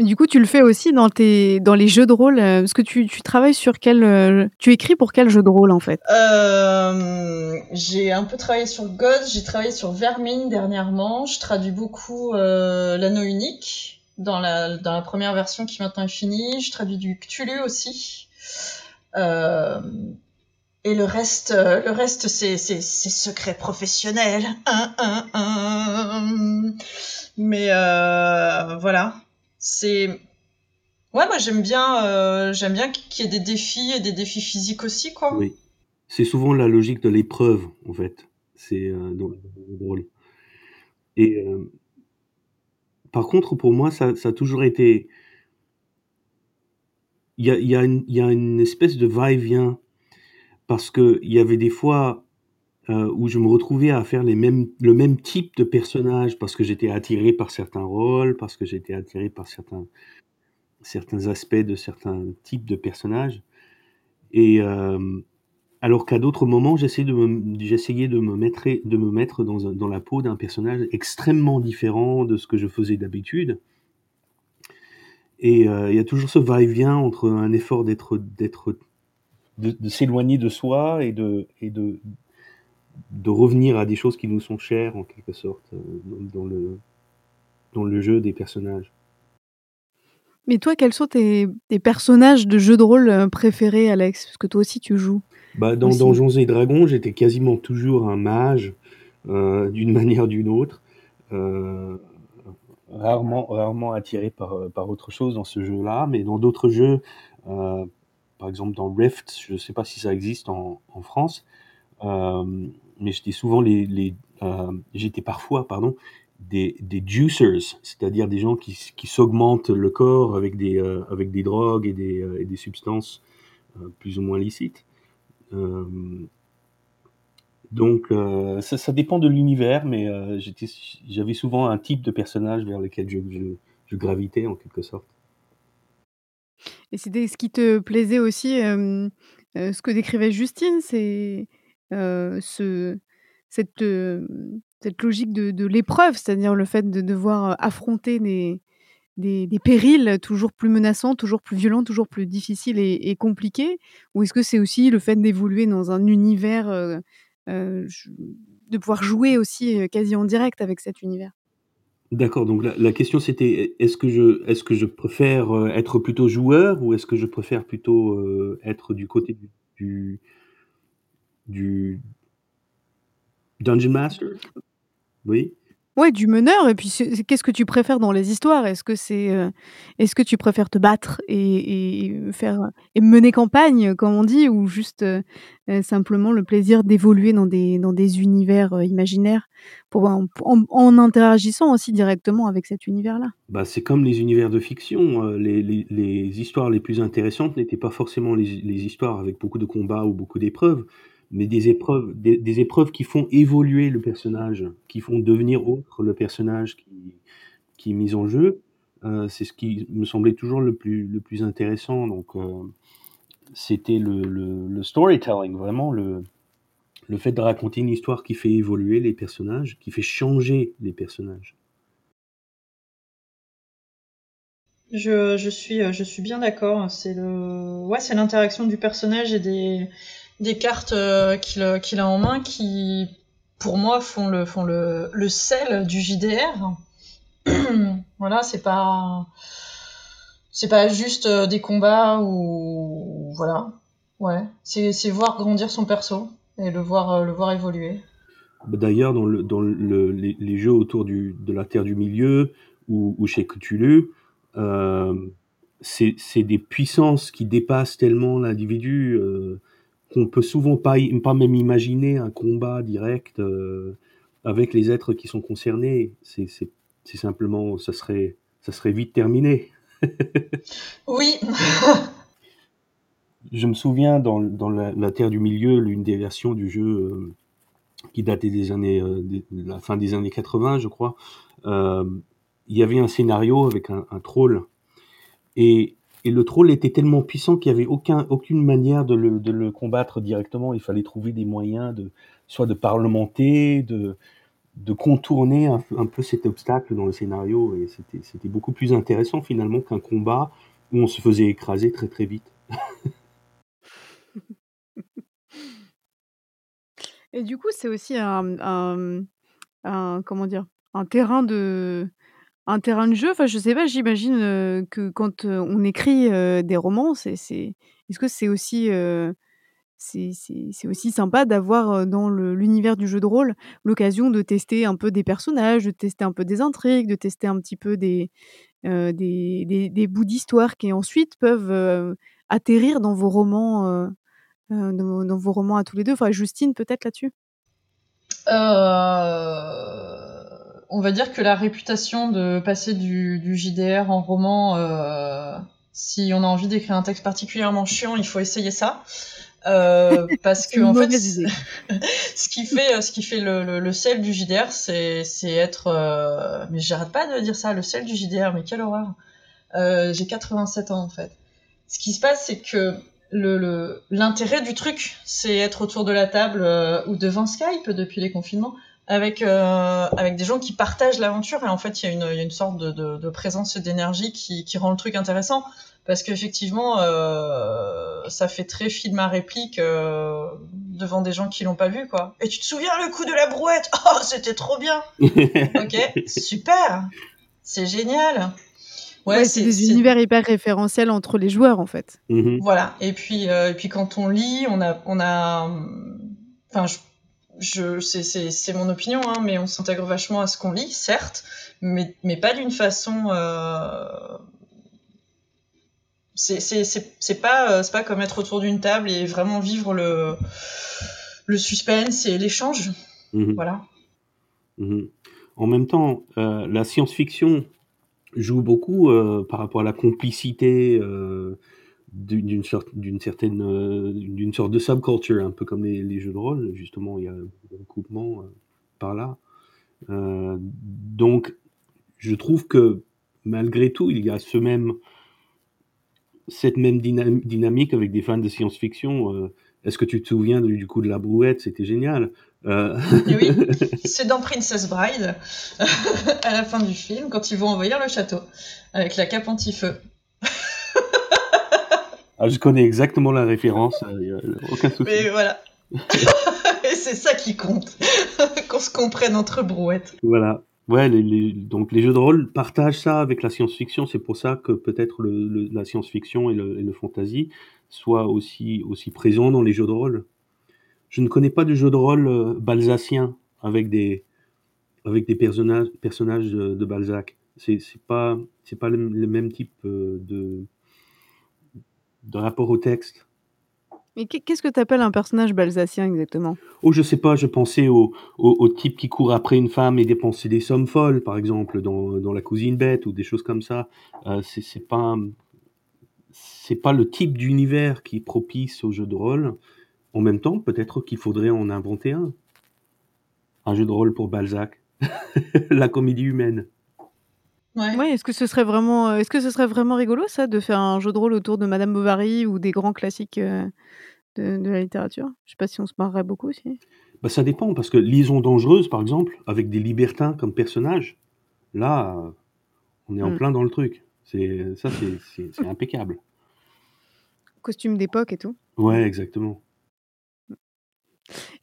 Du coup, tu le fais aussi dans, tes, dans les jeux de rôle. Euh, parce que tu, tu travailles sur quel... Euh, tu écris pour quel jeu de rôle, en fait ? euh, J'ai un peu travaillé sur God, j'ai travaillé sur Vermine dernièrement. Je traduis beaucoup euh, l'anneau unique dans la, dans la première version qui maintenant est finie. Je traduis du Cthulhu aussi. Euh, et le reste, le reste c'est, c'est, c'est secret professionnel. Hein, hein, hein. Mais euh, voilà... C'est ouais, moi j'aime bien, euh, j'aime bien qu'il y ait des défis et des défis physiques aussi, quoi. Oui, c'est souvent la logique de l'épreuve, en fait. C'est euh, dans le rôle. Et euh, par contre, pour moi, ça, ça a toujours été. Il y a, il y a une, il y a une espèce de va-et-vient parce que il y avait des fois euh, où je me retrouvais à faire les mêmes, le même type de personnage parce que j'étais attiré par certains rôles, parce que j'étais attiré par certains, certains aspects de certains types de personnages. Et, euh, alors qu'à d'autres moments, j'essayais de me, j'essayais de me mettre, de me mettre dans, dans la peau d'un personnage extrêmement différent de ce que je faisais d'habitude. Et euh, il y a toujours ce va-et-vient entre un effort d'être, d'être, de, de s'éloigner de soi et de... Et de de revenir à des choses qui nous sont chères, en quelque sorte, dans le, dans le jeu des personnages. Mais toi, quels sont tes, tes personnages de jeux de rôle préférés, Alex ? Parce que toi aussi, tu joues. Bah, dans aussi. Donjons et Dragons, j'étais quasiment toujours un mage, euh, d'une manière ou d'une autre. Euh, rarement, rarement attiré par, par autre chose dans ce jeu-là, mais dans d'autres jeux, euh, par exemple dans Rift, je ne sais pas si ça existe en, en France, Euh, mais j'étais souvent les, les euh, j'étais parfois pardon des des juicers, c'est-à-dire des gens qui qui s'augmentent le corps avec des euh, avec des drogues et des euh, et des substances euh, plus ou moins licites. Euh, donc euh, ça, ça dépend de l'univers, mais euh, j'étais j'avais souvent un type de personnage vers lequel je, je je gravitais en quelque sorte. Et c'était ce qui te plaisait aussi, euh, euh, ce que décrivait Justine, c'est Euh, ce, cette, euh, cette logique de, de l'épreuve, c'est-à-dire le fait de devoir affronter des, des, des périls toujours plus menaçants, toujours plus violents, toujours plus difficiles et, et compliqués, ou est-ce que c'est aussi le fait d'évoluer dans un univers, euh, euh, de pouvoir jouer aussi quasi en direct avec cet univers ? D'accord, donc la, la question c'était, est-ce que, je, est-ce que je préfère être plutôt joueur ou est-ce que je préfère plutôt euh, être du côté du... du... du Dungeon Master. Oui. Ouais, du meneur. Et puis, c'est, qu'est-ce que tu préfères dans les histoires ? Est-ce que c'est, euh, est-ce que tu préfères te battre et, et faire et mener campagne, comme on dit, ou juste euh, simplement le plaisir d'évoluer dans des dans des univers euh, imaginaires, pour en, en, en interagissant aussi directement avec cet univers-là ? Bah, c'est comme les univers de fiction. Les, les, les histoires les plus intéressantes n'étaient pas forcément les, les histoires avec beaucoup de combats ou beaucoup d'épreuves. Mais des épreuves, des, des épreuves qui font évoluer le personnage, qui font devenir autre le personnage qui, qui est mis en jeu, euh, c'est ce qui me semblait toujours le plus, le plus intéressant. Donc, euh, c'était le, le, le storytelling, vraiment, le, le fait de raconter une histoire qui fait évoluer les personnages, qui fait changer les personnages. Je, je suis, je suis bien d'accord. C'est le, ouais, c'est l'interaction du personnage et des... des cartes euh, qu'il, qu'il a en main qui, pour moi, font le, font le, le sel du J D R. Voilà, c'est pas, c'est pas juste euh, des combats ou... Voilà, ouais. C'est, c'est voir grandir son perso et le voir, euh, le voir évoluer. D'ailleurs, dans, le, dans le, les, les jeux autour du, de la Terre du Milieu ou, ou chez Cthulhu, euh, c'est, c'est des puissances qui dépassent tellement l'individu... Euh, qu'on peut souvent pas, pas même imaginer un combat direct euh, avec les êtres qui sont concernés. C'est, c'est, c'est simplement, ça serait, ça serait vite terminé. Oui. Je me souviens, dans, dans la, la Terre du Milieu, l'une des versions du jeu euh, qui datait des années, euh, des, de la fin des années quatre-vingts, je crois, euh, il y avait un scénario avec un, un troll. Et... Et le troll était tellement puissant qu'il n'y avait aucun, aucune manière de le, de le combattre directement. Il fallait trouver des moyens, de, soit de parlementer, de, de contourner un, un peu cet obstacle dans le scénario. Et c'était, c'était beaucoup plus intéressant finalement qu'un combat où on se faisait écraser très très vite. Et du coup, c'est aussi un, un, un, comment dire, un terrain de... Un terrain de jeu, enfin je sais pas, j'imagine euh, que quand euh, on écrit euh, des romans, c'est, c'est... est-ce que c'est aussi, euh, c'est, c'est, c'est aussi sympa d'avoir euh, dans le, l'univers du jeu de rôle l'occasion de tester un peu des personnages, de tester un peu des intrigues, de tester un petit peu des, euh, des, des, des bouts d'histoire qui ensuite peuvent euh, atterrir dans vos romans, euh, euh, dans, dans vos romans à tous les deux. Enfin, Justine, peut-être là-dessus. Euh... On va dire que la réputation de passer du, du J D R en roman, euh, si on a envie d'écrire un texte particulièrement chiant, il faut essayer ça. Euh, parce que, en fait, ce qui fait, ce qui fait le, le, le sel du J D R, c'est, c'est être. Euh... Mais j'arrête pas de dire ça, le sel du J D R, mais quelle horreur. Euh, j'ai quatre-vingt-sept ans, en fait. Ce qui se passe, c'est que le, le, l'intérêt du truc, c'est être autour de la table euh, ou devant Skype depuis les confinements. Avec, euh, avec des gens qui partagent l'aventure, et en fait il y, y a une sorte de, de, de présence d'énergie qui, qui rend le truc intéressant, parce qu'effectivement euh, ça fait très film à réplique euh, devant des gens qui l'ont pas vu, quoi. Et tu te souviens le coup de la brouette ? Oh, c'était trop bien. Ok, super, c'est génial. Ouais, ouais, c'est, c'est des c'est... univers hyper référentiels entre les joueurs, en fait. Mm-hmm. Voilà, et puis, euh, et puis quand on lit, on a, on a... enfin je Je, c'est, c'est, c'est mon opinion, hein, mais on s'intègre vachement à ce qu'on lit, certes, mais, mais pas d'une façon. Euh... C'est, c'est, c'est, c'est, pas, c'est pas comme être autour d'une table et vraiment vivre le, le suspense et l'échange. Mmh. Voilà. Mmh. En même temps, euh, la science-fiction joue beaucoup euh, par rapport à la complicité. Euh... D'une sorte, d'une certaine, euh, d'une sorte de subculture, un peu comme les, les jeux de rôle, justement, il y a un recoupement euh, par là. Euh, donc, je trouve que malgré tout, il y a ce même, cette même dynam- dynamique avec des fans de science-fiction. Euh, est-ce que tu te souviens du, du coup de la brouette ? C'était génial. Euh... Oui, c'est dans Princess Bride, à la fin du film, quand ils vont envahir le château, avec la cape anti-feu. Ah, je connais exactement la référence, euh, aucun souci. Mais voilà. Et c'est ça qui compte, qu'on se comprenne entre brouettes. Voilà. Ouais, les, les, donc les jeux de rôle partagent ça avec la science-fiction, c'est pour ça que peut-être le, le, la science-fiction et le, et le fantasy soient aussi, aussi présents dans les jeux de rôle. Je ne connais pas de jeu de rôle euh, balsacien avec des avec des personnages personnages de, de Balzac. C'est c'est pas c'est pas le, le même type euh, de de rapport au texte. Mais qu'est-ce que tu appelles un personnage balsacien exactement ? Oh, je sais pas, je pensais au, au, au type qui court après une femme et dépense des sommes folles, par exemple, dans, dans La Cousine Bête ou des choses comme ça. Euh, c'est, c'est pas, c'est pas le type d'univers qui propice au jeu de rôle. En même temps, peut-être qu'il faudrait en inventer un. Un jeu de rôle pour Balzac. La comédie humaine. Ouais. Ouais, est-ce que ce serait vraiment, est-ce que ce serait vraiment rigolo ça, de faire un jeu de rôle autour de Madame Bovary ou des grands classiques euh, de, de la littérature ? Je sais pas si on se marrerait beaucoup aussi. Bah ça dépend, parce que Liaison dangereuse, par exemple, avec des libertins comme personnages, là, on est en mmh. plein dans le truc. C'est ça, c'est, c'est, c'est impeccable. Costume d'époque et tout. Ouais, exactement.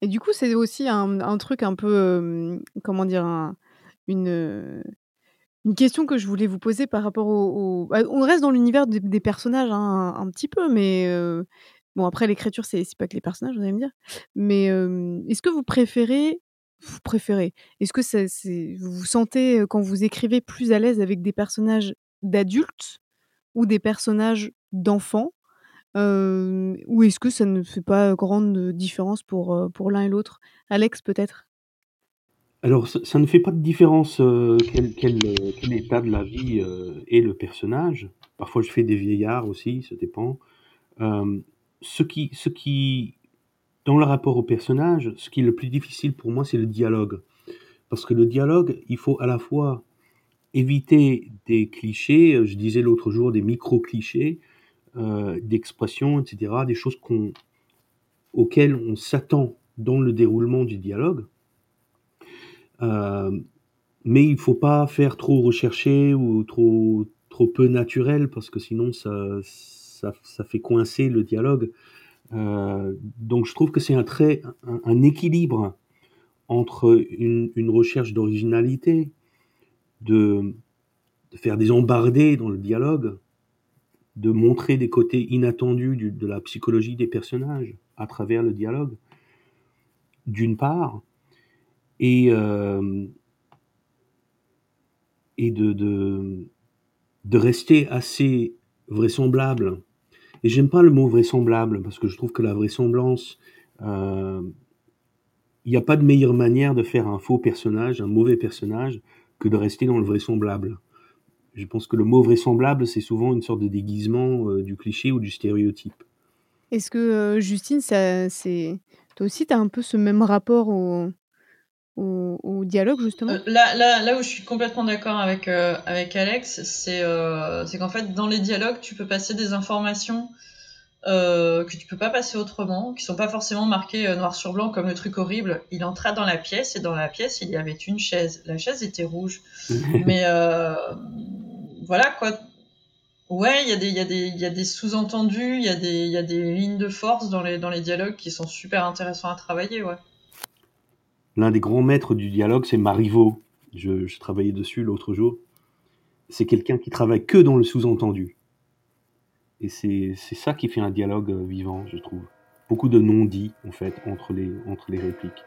Et du coup, c'est aussi un, un truc un peu, euh, comment dire, un, une euh... Une question que je voulais vous poser par rapport au... au... On reste dans l'univers des, des personnages hein, un, un petit peu, mais... Euh... Bon, après, l'écriture, c'est, c'est pas que les personnages, vous allez me dire. Mais euh... est-ce que vous préférez... Vous préférez Est-ce que ça, c'est... vous vous sentez, quand vous écrivez, plus à l'aise avec des personnages d'adultes ou des personnages d'enfants euh... Ou est-ce que ça ne fait pas grande différence pour, pour l'un et l'autre ? Alex, peut-être ? Alors, ça, ça ne fait pas de différence euh, quel, quel, quel état de la vie euh, est le personnage. Parfois, je fais des vieillards aussi, ça dépend. Euh, ce qui, ce qui, dans le rapport au personnage, ce qui est le plus difficile pour moi, c'est le dialogue. Parce que le dialogue, il faut à la fois éviter des clichés, je disais l'autre jour, des micro-clichés, euh, d'expressions, et cetera, des choses qu'on, auxquelles on s'attend dans le déroulement du dialogue. Euh, mais il ne faut pas faire trop recherché ou trop, trop peu naturel, parce que sinon ça, ça, ça fait coincer le dialogue. Euh, donc je trouve que c'est un, très, un, un équilibre entre une, une recherche d'originalité, de, de faire des embardées dans le dialogue, de montrer des côtés inattendus du, de la psychologie des personnages à travers le dialogue, d'une part, et, euh, et de, de, de rester assez vraisemblable. Et j'aime pas le mot vraisemblable, parce que je trouve que la vraisemblance, euh, il n'y a pas de meilleure manière de faire un faux personnage, un mauvais personnage, que de rester dans le vraisemblable. Je pense que le mot vraisemblable, c'est souvent une sorte de déguisement euh, du cliché ou du stéréotype. Est-ce que, euh, Justine, ça, c'est... toi aussi, tu as un peu ce même rapport au... Au, au dialogue justement. Euh, là, là, là où je suis complètement d'accord avec, euh, avec Alex, c'est, euh, c'est qu'en fait dans les dialogues tu peux passer des informations euh, que tu peux pas passer autrement, qui sont pas forcément marquées euh, noir sur blanc, comme le truc horrible. Il entra dans la pièce et dans la pièce il y avait une chaise. La chaise était rouge. Mais euh, voilà quoi. Ouais, il y a des, il y a des, il y a des sous-entendus, il y a des, il y a des lignes de force dans les, dans les dialogues qui sont super intéressants à travailler, ouais. L'un des grands maîtres du dialogue, c'est Marivaux. Je, je travaillais dessus l'autre jour. C'est quelqu'un qui travaille que dans le sous-entendu. Et c'est, c'est ça qui fait un dialogue vivant, je trouve. Beaucoup de non-dits, en fait, entre les, entre les répliques.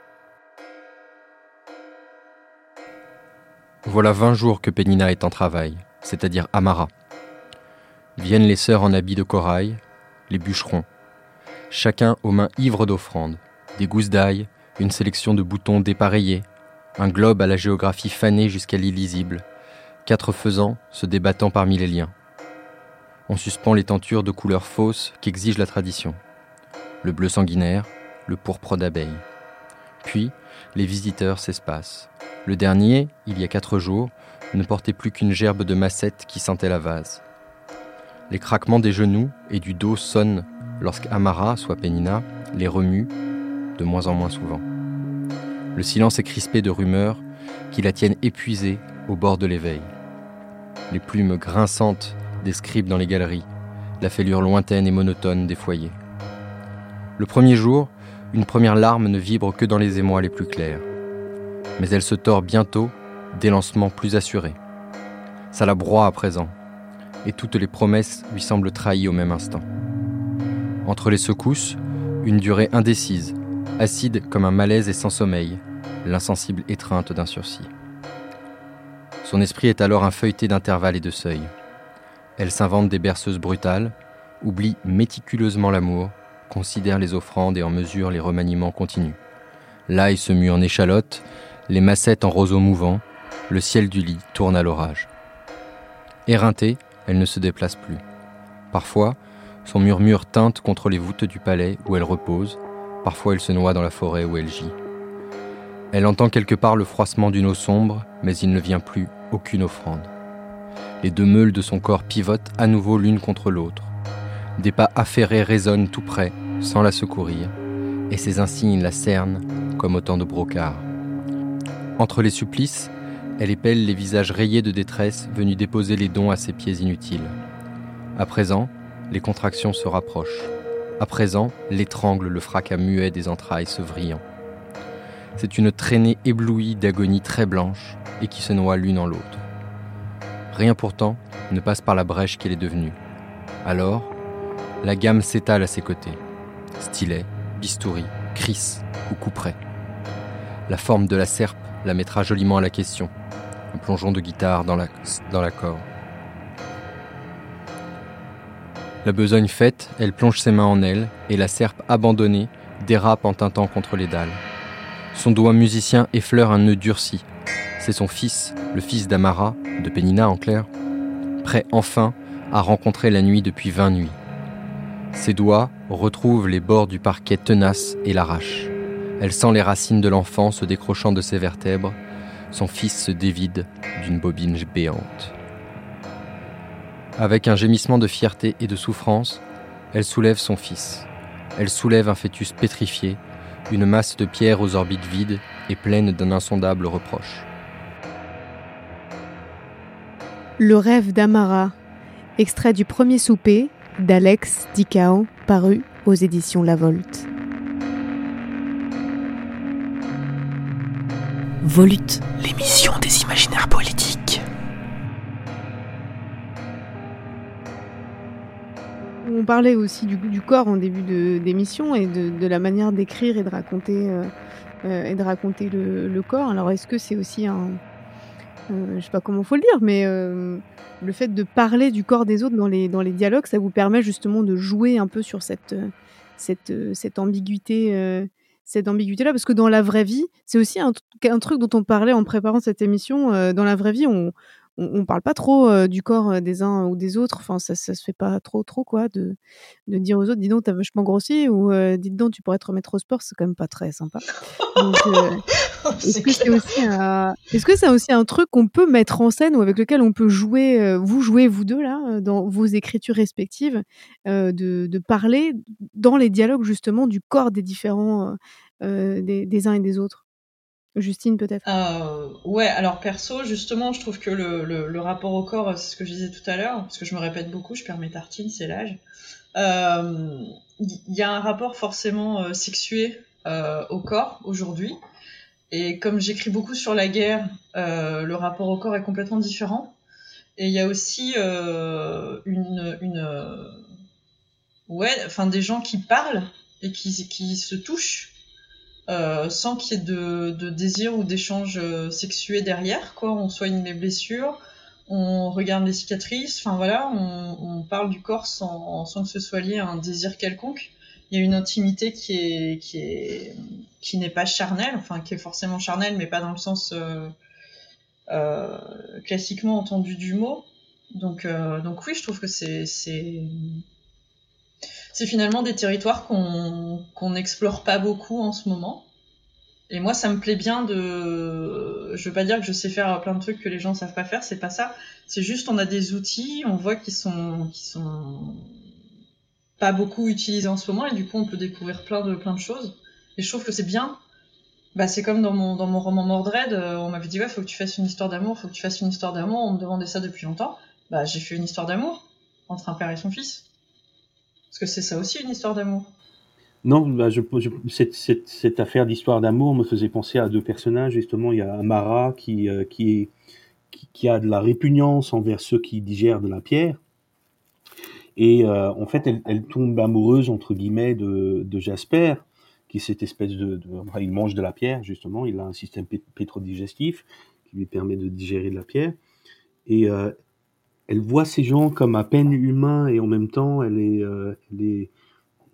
Voilà vingt jours que Pénina est en travail, c'est-à-dire Amara. Viennent les sœurs en habit de corail, les bûcherons. Chacun aux mains ivres d'offrandes, des gousses d'ail, une sélection de boutons dépareillés, un globe à la géographie fanée jusqu'à l'illisible, quatre faisans se débattant parmi les liens. On suspend les tentures de couleurs fausses qu'exige la tradition. Le bleu sanguinaire, le pourpre d'abeille. Puis, les visiteurs s'espacent. Le dernier, il y a quatre jours, ne portait plus qu'une gerbe de massette qui sentait la vase. Les craquements des genoux et du dos sonnent lorsqu'Amara, soit Pénina, les remue, de moins en moins souvent. Le silence est crispé de rumeurs qui la tiennent épuisée au bord de l'éveil. Les plumes grinçantes des scribes dans les galeries, la fêlure lointaine et monotone des foyers. Le premier jour, une première larme ne vibre que dans les émois les plus clairs. Mais elle se tord bientôt d'élancements plus assurés. Ça la broie à présent, et toutes les promesses lui semblent trahies au même instant. Entre les secousses, une durée indécise, acide comme un malaise et sans sommeil, l'insensible étreinte d'un sursis. Son esprit est alors un feuilleté d'intervalles et de seuils. Elle s'invente des berceuses brutales, oublie méticuleusement l'amour, considère les offrandes et en mesure les remaniements continus. L'ail se mue en échalote, les massettes en roseaux mouvants, le ciel du lit tourne à l'orage. Éreintée, elle ne se déplace plus. Parfois, son murmure teinte contre les voûtes du palais où elle repose, parfois elle se noie dans la forêt où elle gît. Elle entend quelque part le froissement d'une eau sombre, mais il ne vient plus aucune offrande. Les deux meules de son corps pivotent à nouveau l'une contre l'autre. Des pas affairés résonnent tout près, sans la secourir, et ses insignes la cernent comme autant de brocards. Entre les supplices, elle épelle les visages rayés de détresse venus déposer les dons à ses pieds inutiles. À présent, les contractions se rapprochent. À présent, l'étrangle le fracas muet des entrailles se vrillant. C'est une traînée éblouie d'agonie très blanche et qui se noie l'une en l'autre. Rien pourtant ne passe par la brèche qu'elle est devenue. Alors, la gamme s'étale à ses côtés. Stylet, bistouri, crisse ou couperet. La forme de la serpe la mettra joliment à la question. Un plongeon de guitare dans la, dans la corde. La besogne faite, elle plonge ses mains en elle et la serpe abandonnée dérape en tintant contre les dalles. Son doigt musicien effleure un nœud durci. C'est son fils, le fils d'Amara, de Pénina en clair, prêt enfin à rencontrer la nuit depuis vingt nuits. Ses doigts retrouvent les bords du parquet tenace et l'arrachent. Elle sent les racines de l'enfant se décrochant de ses vertèbres. Son fils se dévide d'une bobine béante. Avec un gémissement de fierté et de souffrance, elle soulève son fils. Elle soulève un fœtus pétrifié, une masse de pierre aux orbites vides et pleine d'un insondable reproche. Le rêve d'Amara, extrait du premier souper d'Alex Dico, paru aux éditions La Volte. Volute, l'émission des imaginaires politiques. On parlait aussi du, du corps en début de, d'émission et de, de la manière d'écrire et de raconter, euh, et de raconter le, le corps. Alors est-ce que c'est aussi un... Euh, je ne sais pas comment il faut le dire, mais euh, le fait de parler du corps des autres dans les, dans les dialogues, ça vous permet justement de jouer un peu sur cette, cette, cette, ambiguïté, euh, cette ambiguïté-là. Parce que dans la vraie vie, c'est aussi un, un truc dont on parlait en préparant cette émission. Euh, dans la vraie vie, on ne parle pas trop euh, du corps des uns ou des autres. Enfin, ça ne se fait pas trop, trop quoi, de, de dire aux autres « Dis donc, t'as vachement grossi » ou euh, « Dis donc, tu pourrais te remettre au sport », c'est quand même pas très sympa. Donc... Euh, Est-ce que, c'est aussi un... Est-ce que c'est aussi un truc qu'on peut mettre en scène ou avec lequel on peut jouer, euh, vous jouez vous deux là, dans vos écritures respectives, euh, de, de parler dans les dialogues justement du corps des différents, euh, des, des uns et des autres? Justine peut-être euh, Ouais, alors perso, justement, je trouve que le, le, le rapport au corps, c'est ce que je disais tout à l'heure, parce que je me répète beaucoup, je perds mes tartines, c'est l'âge. Il euh, y a un rapport forcément euh, sexué euh, au corps aujourd'hui. Et comme j'écris beaucoup sur la guerre, euh, le rapport au corps est complètement différent. Et il y a aussi euh, une, une euh, ouais, enfin des gens qui parlent et qui, qui se touchent euh, sans qu'il y ait de, de désir ou d'échange sexué derrière, quoi. On soigne les blessures, on regarde les cicatrices. Enfin voilà, on, on parle du corps sans, sans que ce soit lié à un désir quelconque. Il y a une intimité qui est qui est qui n'est pas charnelle, enfin qui est forcément charnelle, mais pas dans le sens euh, euh, classiquement entendu du mot. Donc euh, donc oui, je trouve que c'est c'est c'est finalement des territoires qu'on qu'on n'explore pas beaucoup en ce moment. Et moi, ça me plaît bien de. Je veux pas dire que je sais faire plein de trucs que les gens savent pas faire, c'est pas ça. C'est juste on a des outils, on voit qu'ils sont qu'ils sont pas beaucoup utilisé en ce moment et du coup on peut découvrir plein de, plein de choses et je trouve que c'est bien. Bah, c'est comme dans mon, dans mon roman Mordred, on m'avait dit ouais faut que tu fasses une histoire d'amour, faut que tu fasses une histoire d'amour, on me demandait ça depuis longtemps. Bah j'ai fait une histoire d'amour entre un père et son fils, parce que c'est ça aussi une histoire d'amour. Non, bah je, je, cette, cette, cette affaire d'histoire d'amour me faisait penser à deux personnages justement. Il y a Amara qui, euh, qui, est, qui, qui a de la répugnance envers ceux qui digèrent de la pierre. Et euh, en fait, elle, elle tombe amoureuse, entre guillemets, de, de Jasper, qui est cette espèce de, de enfin, il mange de la pierre justement, il a un système pétrodigestif qui lui permet de digérer de la pierre, et euh, elle voit ces gens comme à peine humains, et en même temps elle est, euh, elle est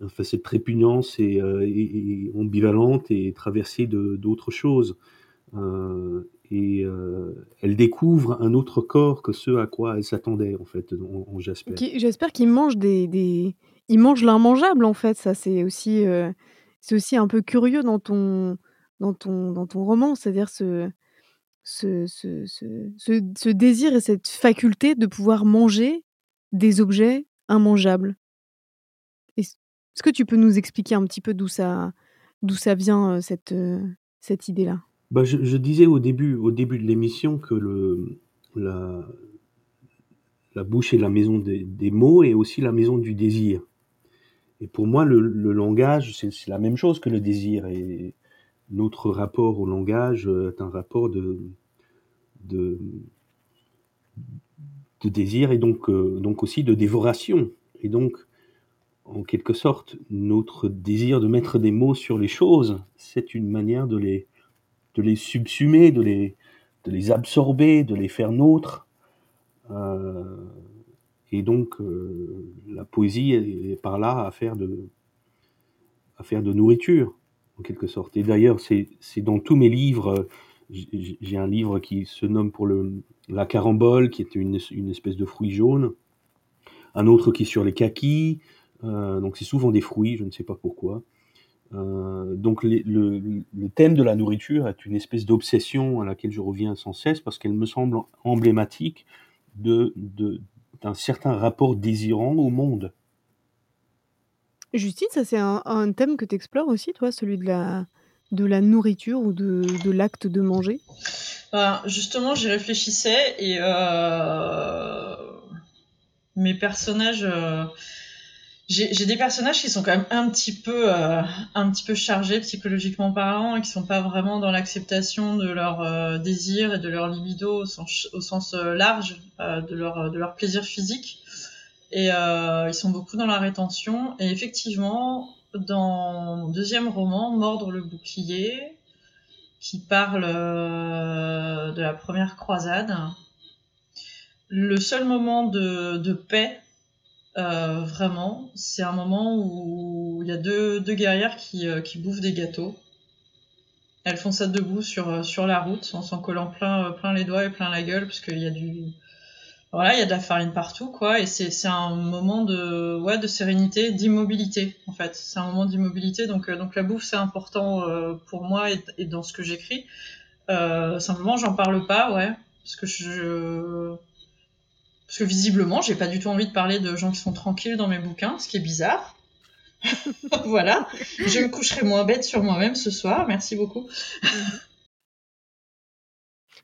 enfin, cette répugnance est, euh, est, est ambivalente et traversée de, d'autres choses. Euh, et euh, elle découvre un autre corps que ce à quoi elle s'attendait, en fait, en, en Jasper. Qui, Jasper qui mange des, des... Il mange l'immangeable, en fait. Ça, c'est aussi, euh, c'est aussi un peu curieux dans ton, dans ton, dans ton roman, c'est-à-dire ce, ce, ce, ce, ce, ce désir et cette faculté de pouvoir manger des objets immangeables. Est-ce que tu peux nous expliquer un petit peu d'où ça, d'où ça vient, cette, cette idée-là ? Bah, je, je disais au début, au début de l'émission que le, la, la bouche est la maison des, des mots et aussi la maison du désir. Et pour moi, le, le langage, c'est, c'est la même chose que le désir. Et notre rapport au langage est un rapport de, de, de désir et donc, euh, donc aussi de dévoration. Et donc, en quelque sorte, notre désir de mettre des mots sur les choses, c'est une manière de les... de les subsumer, de les, de les absorber, de les faire nôtres. Euh, et donc, euh, la poésie est, est par là à faire, de, à faire de nourriture, en quelque sorte. Et d'ailleurs, c'est, c'est dans tous mes livres, j'ai, j'ai un livre qui se nomme pour le, la carambole, qui est une, une espèce de fruit jaune, un autre qui est sur les kakis, euh, donc c'est souvent des fruits, je ne sais pas pourquoi. Euh, donc les, le, le thème de la nourriture est une espèce d'obsession à laquelle je reviens sans cesse parce qu'elle me semble emblématique de, de, d'un certain rapport désirant au monde. Justine, ça c'est un, un thème que tu explores aussi, toi, celui de la, de la nourriture ou de, de l'acte de manger. euh, Justement, j'y réfléchissais et euh, mes personnages... Euh... J'ai, j'ai des personnages qui sont quand même un petit peu, euh, un petit peu chargés psychologiquement parlant et qui sont pas vraiment dans l'acceptation de leur euh, désir et de leur libido au sens, au sens euh, large euh, de leur, de leur plaisir physique. Et euh, ils sont beaucoup dans la rétention. Et effectivement, dans mon deuxième roman, Mordre le bouclier, qui parle euh, de la première croisade, le seul moment de, de paix. Euh, vraiment, c'est un moment où il y a deux, deux guerrières qui, euh, qui bouffent des gâteaux. Elles font ça debout sur, sur la route en s'en collant plein, plein les doigts et plein la gueule parce qu'il y a du... Voilà, il y a de la farine partout, quoi. Et c'est, c'est un moment de, ouais, de sérénité, d'immobilité, en fait. C'est un moment d'immobilité, donc, euh, donc la bouffe, c'est important euh, pour moi et, et dans ce que j'écris. Euh, simplement, j'en parle pas, ouais, parce que je... Parce que visiblement, j'ai pas du tout envie de parler de gens qui sont tranquilles dans mes bouquins, ce qui est bizarre. Voilà, je me coucherai moins bête sur moi-même ce soir, merci beaucoup.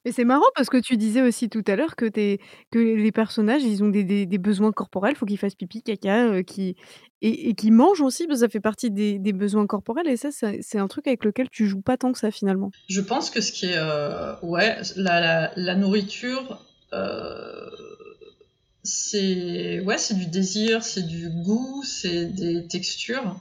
Mais c'est marrant parce que tu disais aussi tout à l'heure que, t'es, que les personnages, ils ont des, des, des besoins corporels, il faut qu'ils fassent pipi, caca, euh, qui, et, et qu'ils mangent aussi, parce que ça fait partie des, des besoins corporels, et ça, c'est, c'est un truc avec lequel tu joues pas tant que ça, finalement. Je pense que ce qui est... Euh, ouais, la, la, la nourriture... Euh... C'est, ouais, c'est du désir, c'est du goût, c'est des textures.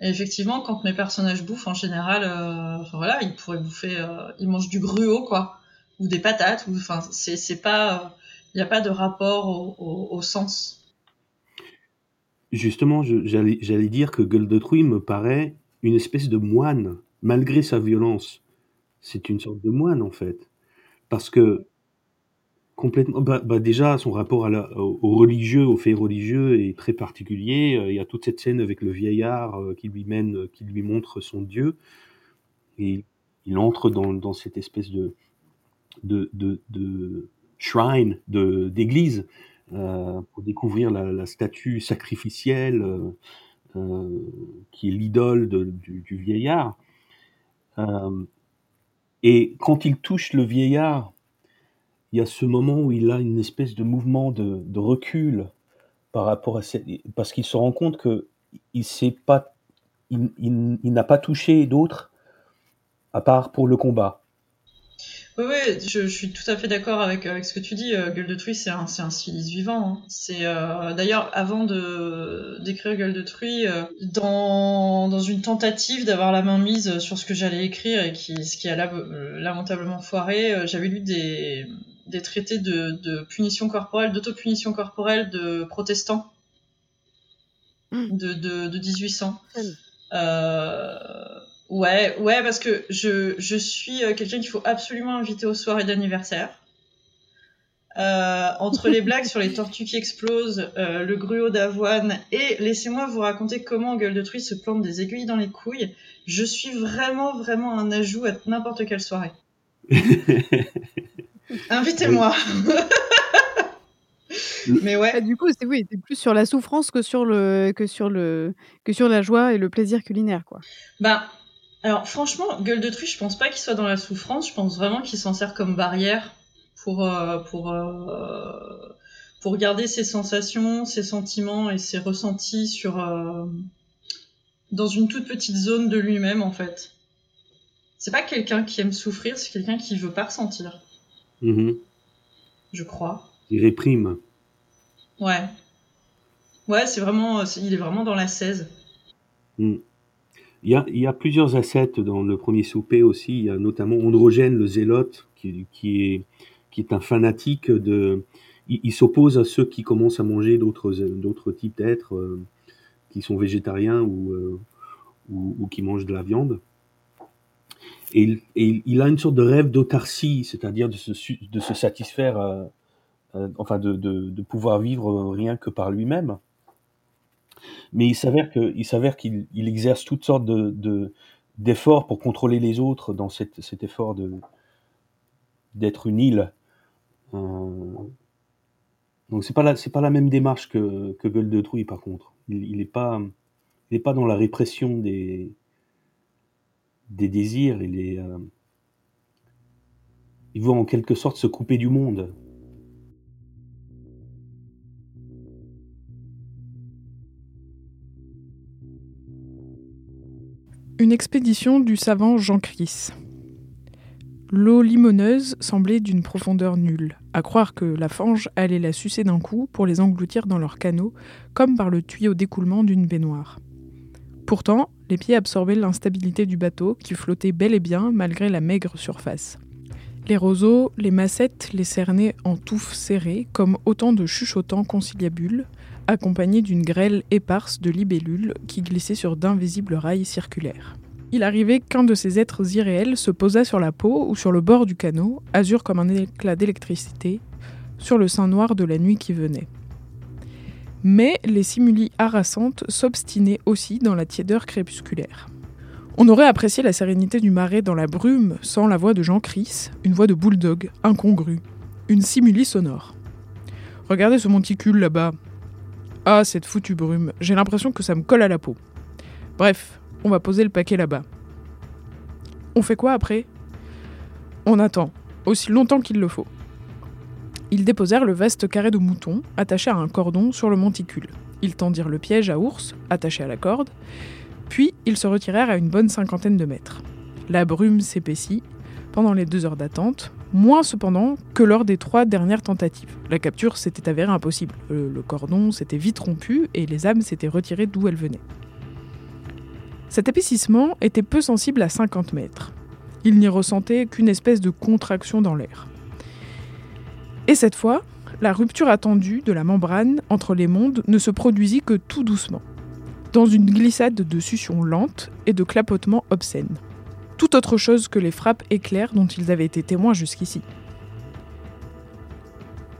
Et effectivement, quand mes personnages bouffent, en général, euh, enfin, voilà, ils pourraient bouffer, euh, ils mangent du gruau, quoi, ou des patates, ou, enfin, c'est, c'est pas, il euh, n'y a pas de rapport au, au, au sens. Justement, je, j'allais, j'allais dire que Gueule de truie me paraît une espèce de moine, malgré sa violence. C'est une sorte de moine, en fait. Parce que, complètement. Bah, bah déjà, son rapport à la, au, au religieux, aux faits religieux est très particulier. Il y a toute cette scène avec le vieillard qui lui mène, qui lui montre son Dieu, et il entre dans, dans cette espèce de, de, de, de shrine, de, d'église, euh, pour découvrir la, la statue sacrificielle euh, qui est l'idole de, du, du vieillard. Euh, et quand il touche le vieillard, il y a ce moment où il a une espèce de mouvement de, de recul par rapport à cette, parce qu'il se rend compte que il s'est pas, il, il, il n'a pas touché d'autres à part pour le combat. Oui, oui, je, je suis tout à fait d'accord avec, avec ce que tu dis. Euh, Gueule de truie, c'est un, c'est un silice vivant. Hein. C'est euh, d'ailleurs, avant de d'écrire Gueule de truie, euh, dans dans une tentative d'avoir la main mise sur ce que j'allais écrire et qui ce qui a lab, lamentablement foiré, euh, j'avais lu des des traités de de punition corporelle, d'autopunition corporelle de protestants de de, de dix-huit cents. Mmh. Euh... Ouais, ouais, parce que je, je suis quelqu'un qu'il faut absolument inviter aux soirées d'anniversaire. Euh, entre les blagues sur les tortues qui explosent, euh, le gruau d'avoine, et laissez-moi vous raconter comment Gueule de truie se plante des aiguilles dans les couilles, je suis vraiment, vraiment un ajout à n'importe quelle soirée. Invitez-moi. Mais ouais. Ah, du coup, c'est oui, c'est plus sur la souffrance que sur le que sur le que sur la joie et le plaisir culinaire, quoi. Bah, alors franchement, Gueule de truie, je pense pas qu'il soit dans la souffrance. Je pense vraiment qu'il s'en sert comme barrière pour euh, pour euh, pour garder ses sensations, ses sentiments et ses ressentis sur euh, dans une toute petite zone de lui-même, en fait. C'est pas quelqu'un qui aime souffrir, c'est quelqu'un qui veut pas ressentir. Mmh. Je crois. Il réprime. Ouais. Ouais, c'est vraiment, c'est, il est vraiment dans l'ascèse. Mmh. Il, y a, il y a plusieurs ascètes dans Le Premier Souper aussi. Il y a notamment Androgène, le zélote, qui, qui, est, qui est un fanatique. De, il, il s'oppose à ceux qui commencent à manger d'autres, d'autres types d'êtres euh, qui sont végétariens ou, euh, ou, ou qui mangent de la viande. Et, et il a une sorte de rêve d'autarcie, c'est-à-dire de se, de se satisfaire... Euh, enfin de, de, de pouvoir vivre rien que par lui-même. Mais il s'avère, que, il s'avère qu'il il exerce toutes sortes de, de, d'efforts pour contrôler les autres dans cette, cet effort de, d'être une île. Euh, donc c'est pas, la, c'est pas la même démarche que, que Gueule de truie, par contre. Il, il est pas, il est pas dans la répression des, des désirs. Il, est, euh, il veut en quelque sorte se couper du monde. Une expédition du savant Jean Cris. L'eau limoneuse semblait d'une profondeur nulle, à croire que la fange allait la sucer d'un coup pour les engloutir dans leur canot, comme par le tuyau d'écoulement d'une baignoire. Pourtant, les pieds absorbaient l'instabilité du bateau, qui flottait bel et bien malgré la maigre surface. Les roseaux, les massettes les cernaient en touffes serrées, comme autant de chuchotants conciliabules, accompagné d'une grêle éparse de libellules qui glissait sur d'invisibles rails circulaires. Il arrivait qu'un de ces êtres irréels se posa sur la peau ou sur le bord du canot, azur comme un éclat d'électricité, sur le sein noir de la nuit qui venait. Mais les simulies harassantes s'obstinaient aussi dans la tiédeur crépusculaire. On aurait apprécié la sérénité du marais dans la brume sans la voix de Jean Cris, une voix de bulldog, incongrue, une simulie sonore. « Regardez ce monticule là-bas !» « Ah, cette foutue brume, j'ai l'impression que ça me colle à la peau. Bref, on va poser le paquet là-bas. »« On fait quoi après ?»« On attend, aussi longtemps qu'il le faut. » Ils déposèrent le vaste carré de mouton, attaché à un cordon, sur le monticule. Ils tendirent le piège à ours, attaché à la corde. Puis, ils se retirèrent à une bonne cinquantaine de mètres. La brume s'épaissit pendant les deux heures d'attente, moins cependant que lors des trois dernières tentatives. La capture s'était avérée impossible. Le, le cordon s'était vite rompu et les âmes s'étaient retirées d'où elles venaient. Cet épaississement était peu sensible à cinquante mètres. Il n'y ressentait qu'une espèce de contraction dans l'air. Et cette fois, la rupture attendue de la membrane entre les mondes ne se produisit que tout doucement, dans une glissade de suctions lentes et de clapotements obscènes. Tout autre chose que les frappes éclairs dont ils avaient été témoins jusqu'ici.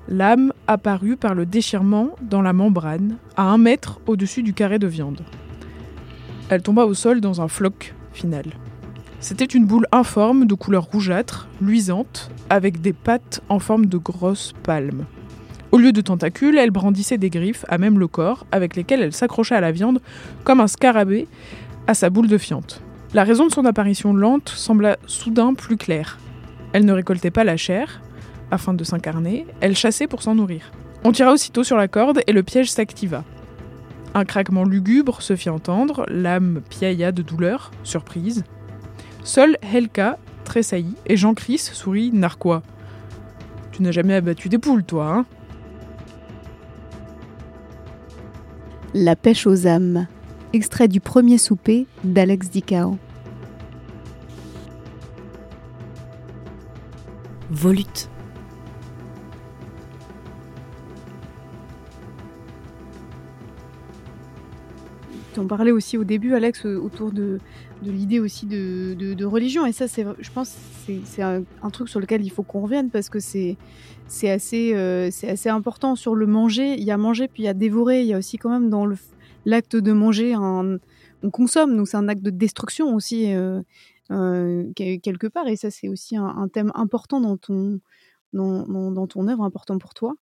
L'âme apparut par le déchirement dans la membrane, à un mètre au-dessus du carré de viande. Elle tomba au sol dans un floc final. C'était une boule informe de couleur rougeâtre, luisante, avec des pattes en forme de grosses palmes. Au lieu de tentacules, elle brandissait des griffes à même le corps, avec lesquelles elle s'accrocha à la viande comme un scarabée à sa boule de fiente. La raison de son apparition lente sembla soudain plus claire. Elle ne récoltait pas la chair, afin de s'incarner, elle chassait pour s'en nourrir. On tira aussitôt sur la corde et le piège s'activa. Un craquement lugubre se fit entendre, l'âme piailla de douleur, surprise. Seule Helka tressaillit et Jean-Chris sourit narquois. « Tu n'as jamais abattu des poules, toi, hein ?» La pêche aux âmes. Extrait du premier souper d'Alex Dico. Volute. On parlait aussi au début, Alex, autour de, de l'idée aussi de, de, de religion. Et ça, c'est, je pense que c'est, c'est un, un truc sur lequel il faut qu'on revienne parce que c'est, c'est, assez, euh, c'est assez important. Sur le manger, il y a manger, puis il y a dévorer. Il y a aussi quand même dans le, l'acte de manger, un, on consomme. Donc c'est un acte de destruction aussi, euh, euh, quelque part. Et ça, c'est aussi un, un thème important dans ton... Dans, dans, dans ton œuvre, important pour toi.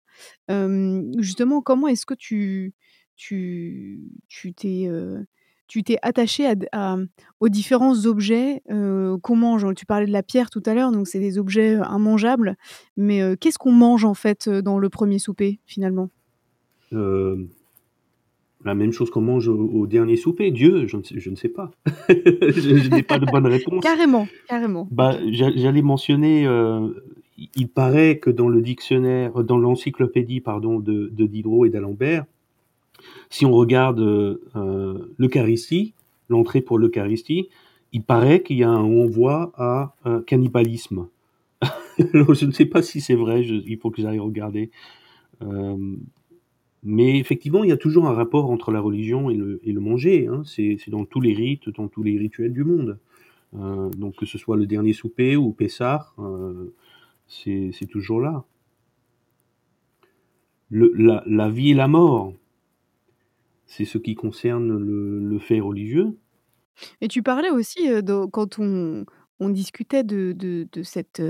Euh, justement, comment est-ce que tu, tu, tu, t'es, euh, tu t'es attaché à, à, aux différents objets euh, qu'on mange ? Tu parlais de la pierre tout à l'heure, donc c'est des objets immangeables, mais euh, qu'est-ce qu'on mange en fait dans le premier souper, finalement ? euh, La même chose qu'on mange au, au dernier souper, Dieu, je ne sais, je ne sais pas. je, je n'ai pas de bonne réponse. Carrément, carrément. Bah, j'allais mentionner... Euh, Il paraît que dans le dictionnaire, dans l'encyclopédie pardon, de, de Diderot et d'Alembert, si on regarde euh, l'Eucharistie, l'entrée pour l'Eucharistie, il paraît qu'il y a un renvoi à euh, cannibalisme. Alors, je ne sais pas si c'est vrai, je, il faut que j'aille regarder. Euh, mais effectivement, il y a toujours un rapport entre la religion et le, et le manger. Hein. C'est, c'est dans tous les rites, dans tous les rituels du monde. Euh, donc que ce soit le dernier souper ou Pessah. Euh, C'est, c'est toujours là. Le, la, la vie et la mort, c'est ce qui concerne le, le fait religieux. Et tu parlais aussi, euh, de, quand on, on discutait de, de, de, cette,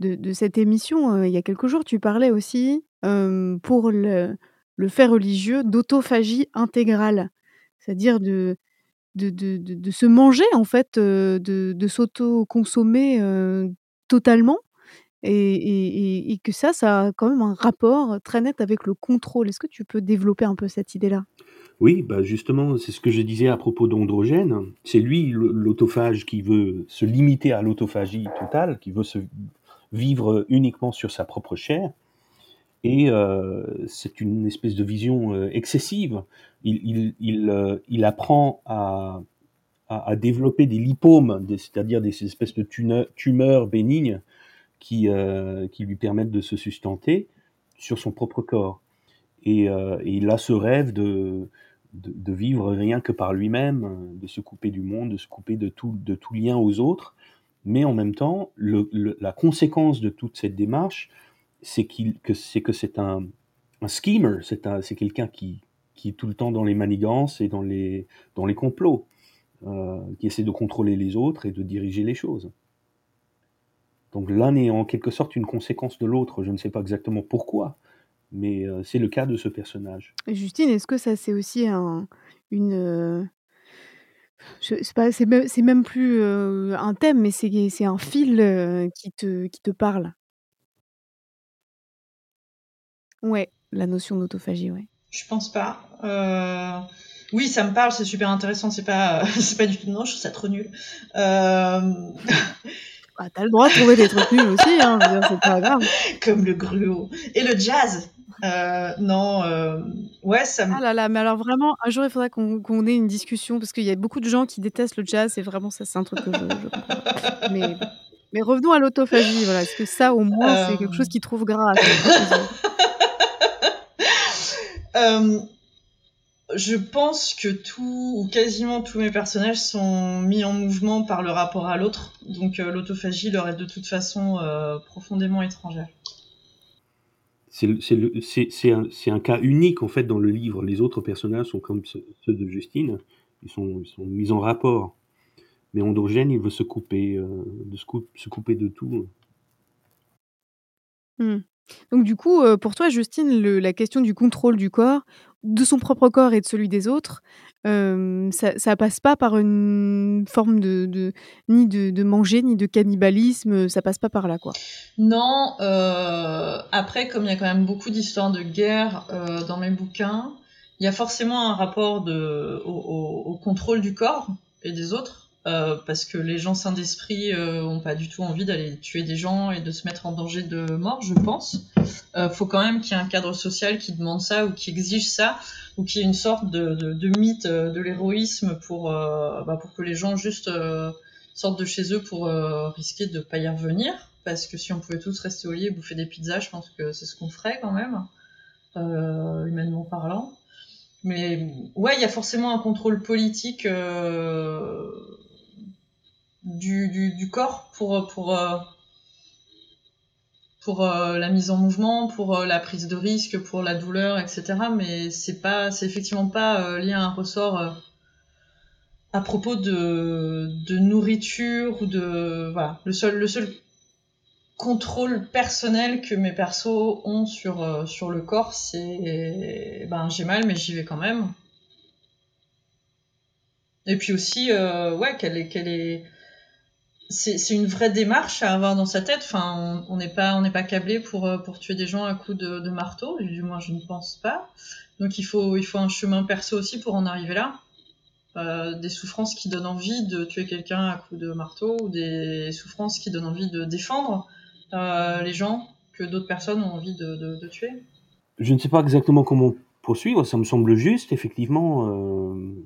de, de cette émission, euh, il y a quelques jours, tu parlais aussi, euh, pour le, le fait religieux, d'autophagie intégrale. C'est-à-dire de... de, de, de, de se manger, en fait, euh, de, de s'auto-consommer euh, totalement. Et, et, et que ça, ça a quand même un rapport très net avec le contrôle. Est-ce que tu peux développer un peu cette idée-là ? Oui, bah justement, c'est ce que je disais à propos d'Androgène. C'est lui, l'autophage, qui veut se limiter à l'autophagie totale, qui veut se vivre uniquement sur sa propre chair. Et euh, c'est une espèce de vision euh, excessive. Il, il, il, euh, il apprend à, à, à développer des lipomes, des, c'est-à-dire des espèces de tune- tumeurs bénignes, Qui, euh, qui lui permettent de se sustenter sur son propre corps. Et, euh, et il a ce rêve de, de, de vivre rien que par lui-même, de se couper du monde, de se couper de tout, de tout lien aux autres. Mais en même temps, le, le, la conséquence de toute cette démarche, c'est, qu'il, que, c'est que c'est un, un schemer, c'est, un, c'est quelqu'un qui, qui est tout le temps dans les manigances et dans les, dans les complots, euh, qui essaie de contrôler les autres et de diriger les choses. Donc l'un est en quelque sorte une conséquence de l'autre. Je ne sais pas exactement pourquoi, mais c'est le cas de ce personnage. Justine, est-ce que ça, c'est aussi un, une... Je, c'est, pas, c'est, même, c'est même plus euh, un thème, mais c'est, c'est un fil euh, qui, te, qui te parle. Ouais, la notion d'autophagie, ouais. Je pense pas. Euh... Oui, ça me parle, c'est super intéressant. C'est pas, euh, c'est pas du tout... Non, je trouve ça trop nul. Euh... Ah, t'as le droit de trouver des trucs nuls aussi, hein, je veux dire, c'est pas grave. Comme le gruau. Et le jazz. Euh, non, euh, ouais, ça me... Ah là là, mais alors vraiment, un jour, il faudra qu'on, qu'on ait une discussion, parce qu'il y a beaucoup de gens qui détestent le jazz, et vraiment, ça, c'est un truc que je, je comprends. Mais, mais revenons à l'autophagie, voilà, parce que ça, au moins, euh... c'est quelque chose qu'ils trouvent grave. euh, je pense que tout, ou quasiment tous mes personnages sont mis en mouvement par le rapport à l'autre, donc euh, l'autophagie leur est de toute façon euh, profondément étrangère. C'est, le, c'est, le, c'est, c'est, un, c'est un cas unique en fait dans le livre, les autres personnages sont comme ceux de Justine, ils sont, ils sont mis en rapport, mais Androgène il veut se couper, euh, de se, coup, se couper de tout. Mmh. Donc du coup, euh, pour toi Justine, le, la question du contrôle du corps, de son propre corps et de celui des autres, euh, ça, ça passe pas par une forme de, de ni de, de manger ni de cannibalisme, ça passe pas par là quoi. Non, euh, après comme il y a quand même beaucoup d'histoires de guerre euh, dans mes bouquins, il y a forcément un rapport de, au, au, au contrôle du corps et des autres. euh, parce que les gens sains d'esprit n'ont euh, pas du tout envie d'aller tuer des gens et de se mettre en danger de mort, je pense. Euh, faut quand même qu'il y ait un cadre social qui demande ça ou qui exige ça, ou qu'il y ait une sorte de, de, de mythe de l'héroïsme pour, euh, bah, pour que les gens juste euh, sortent de chez eux pour euh, risquer de ne pas y revenir, parce que si on pouvait tous rester au lit et bouffer des pizzas, je pense que c'est ce qu'on ferait quand même, euh, humainement parlant. Mais ouais, il y a forcément un contrôle politique euh, du, du, du corps pour, pour, euh, pour euh, la mise en mouvement, pour euh, la prise de risque, pour la douleur, et cetera. Mais c'est pas, c'est effectivement pas euh, lié à un ressort euh, à propos de, de nourriture ou de... Voilà, le seul, le seul contrôle personnel que mes persos ont sur, euh, sur le corps, c'est ben, j'ai mal mais j'y vais quand même. Et puis aussi euh, ouais, quelle est, quelle est... C'est, c'est une vraie démarche à avoir dans sa tête. Enfin, on n'est pas on n'est pas câblé pour, pour tuer des gens à coups de, de marteau, du moins je ne pense pas. Donc il faut, il faut un chemin perso aussi pour en arriver là. Euh, des souffrances qui donnent envie de tuer quelqu'un à coups de marteau, ou des souffrances qui donnent envie de défendre Euh, les gens que d'autres personnes ont envie de, de, de tuer. Je ne sais pas exactement comment poursuivre, ça me semble juste, effectivement, euh,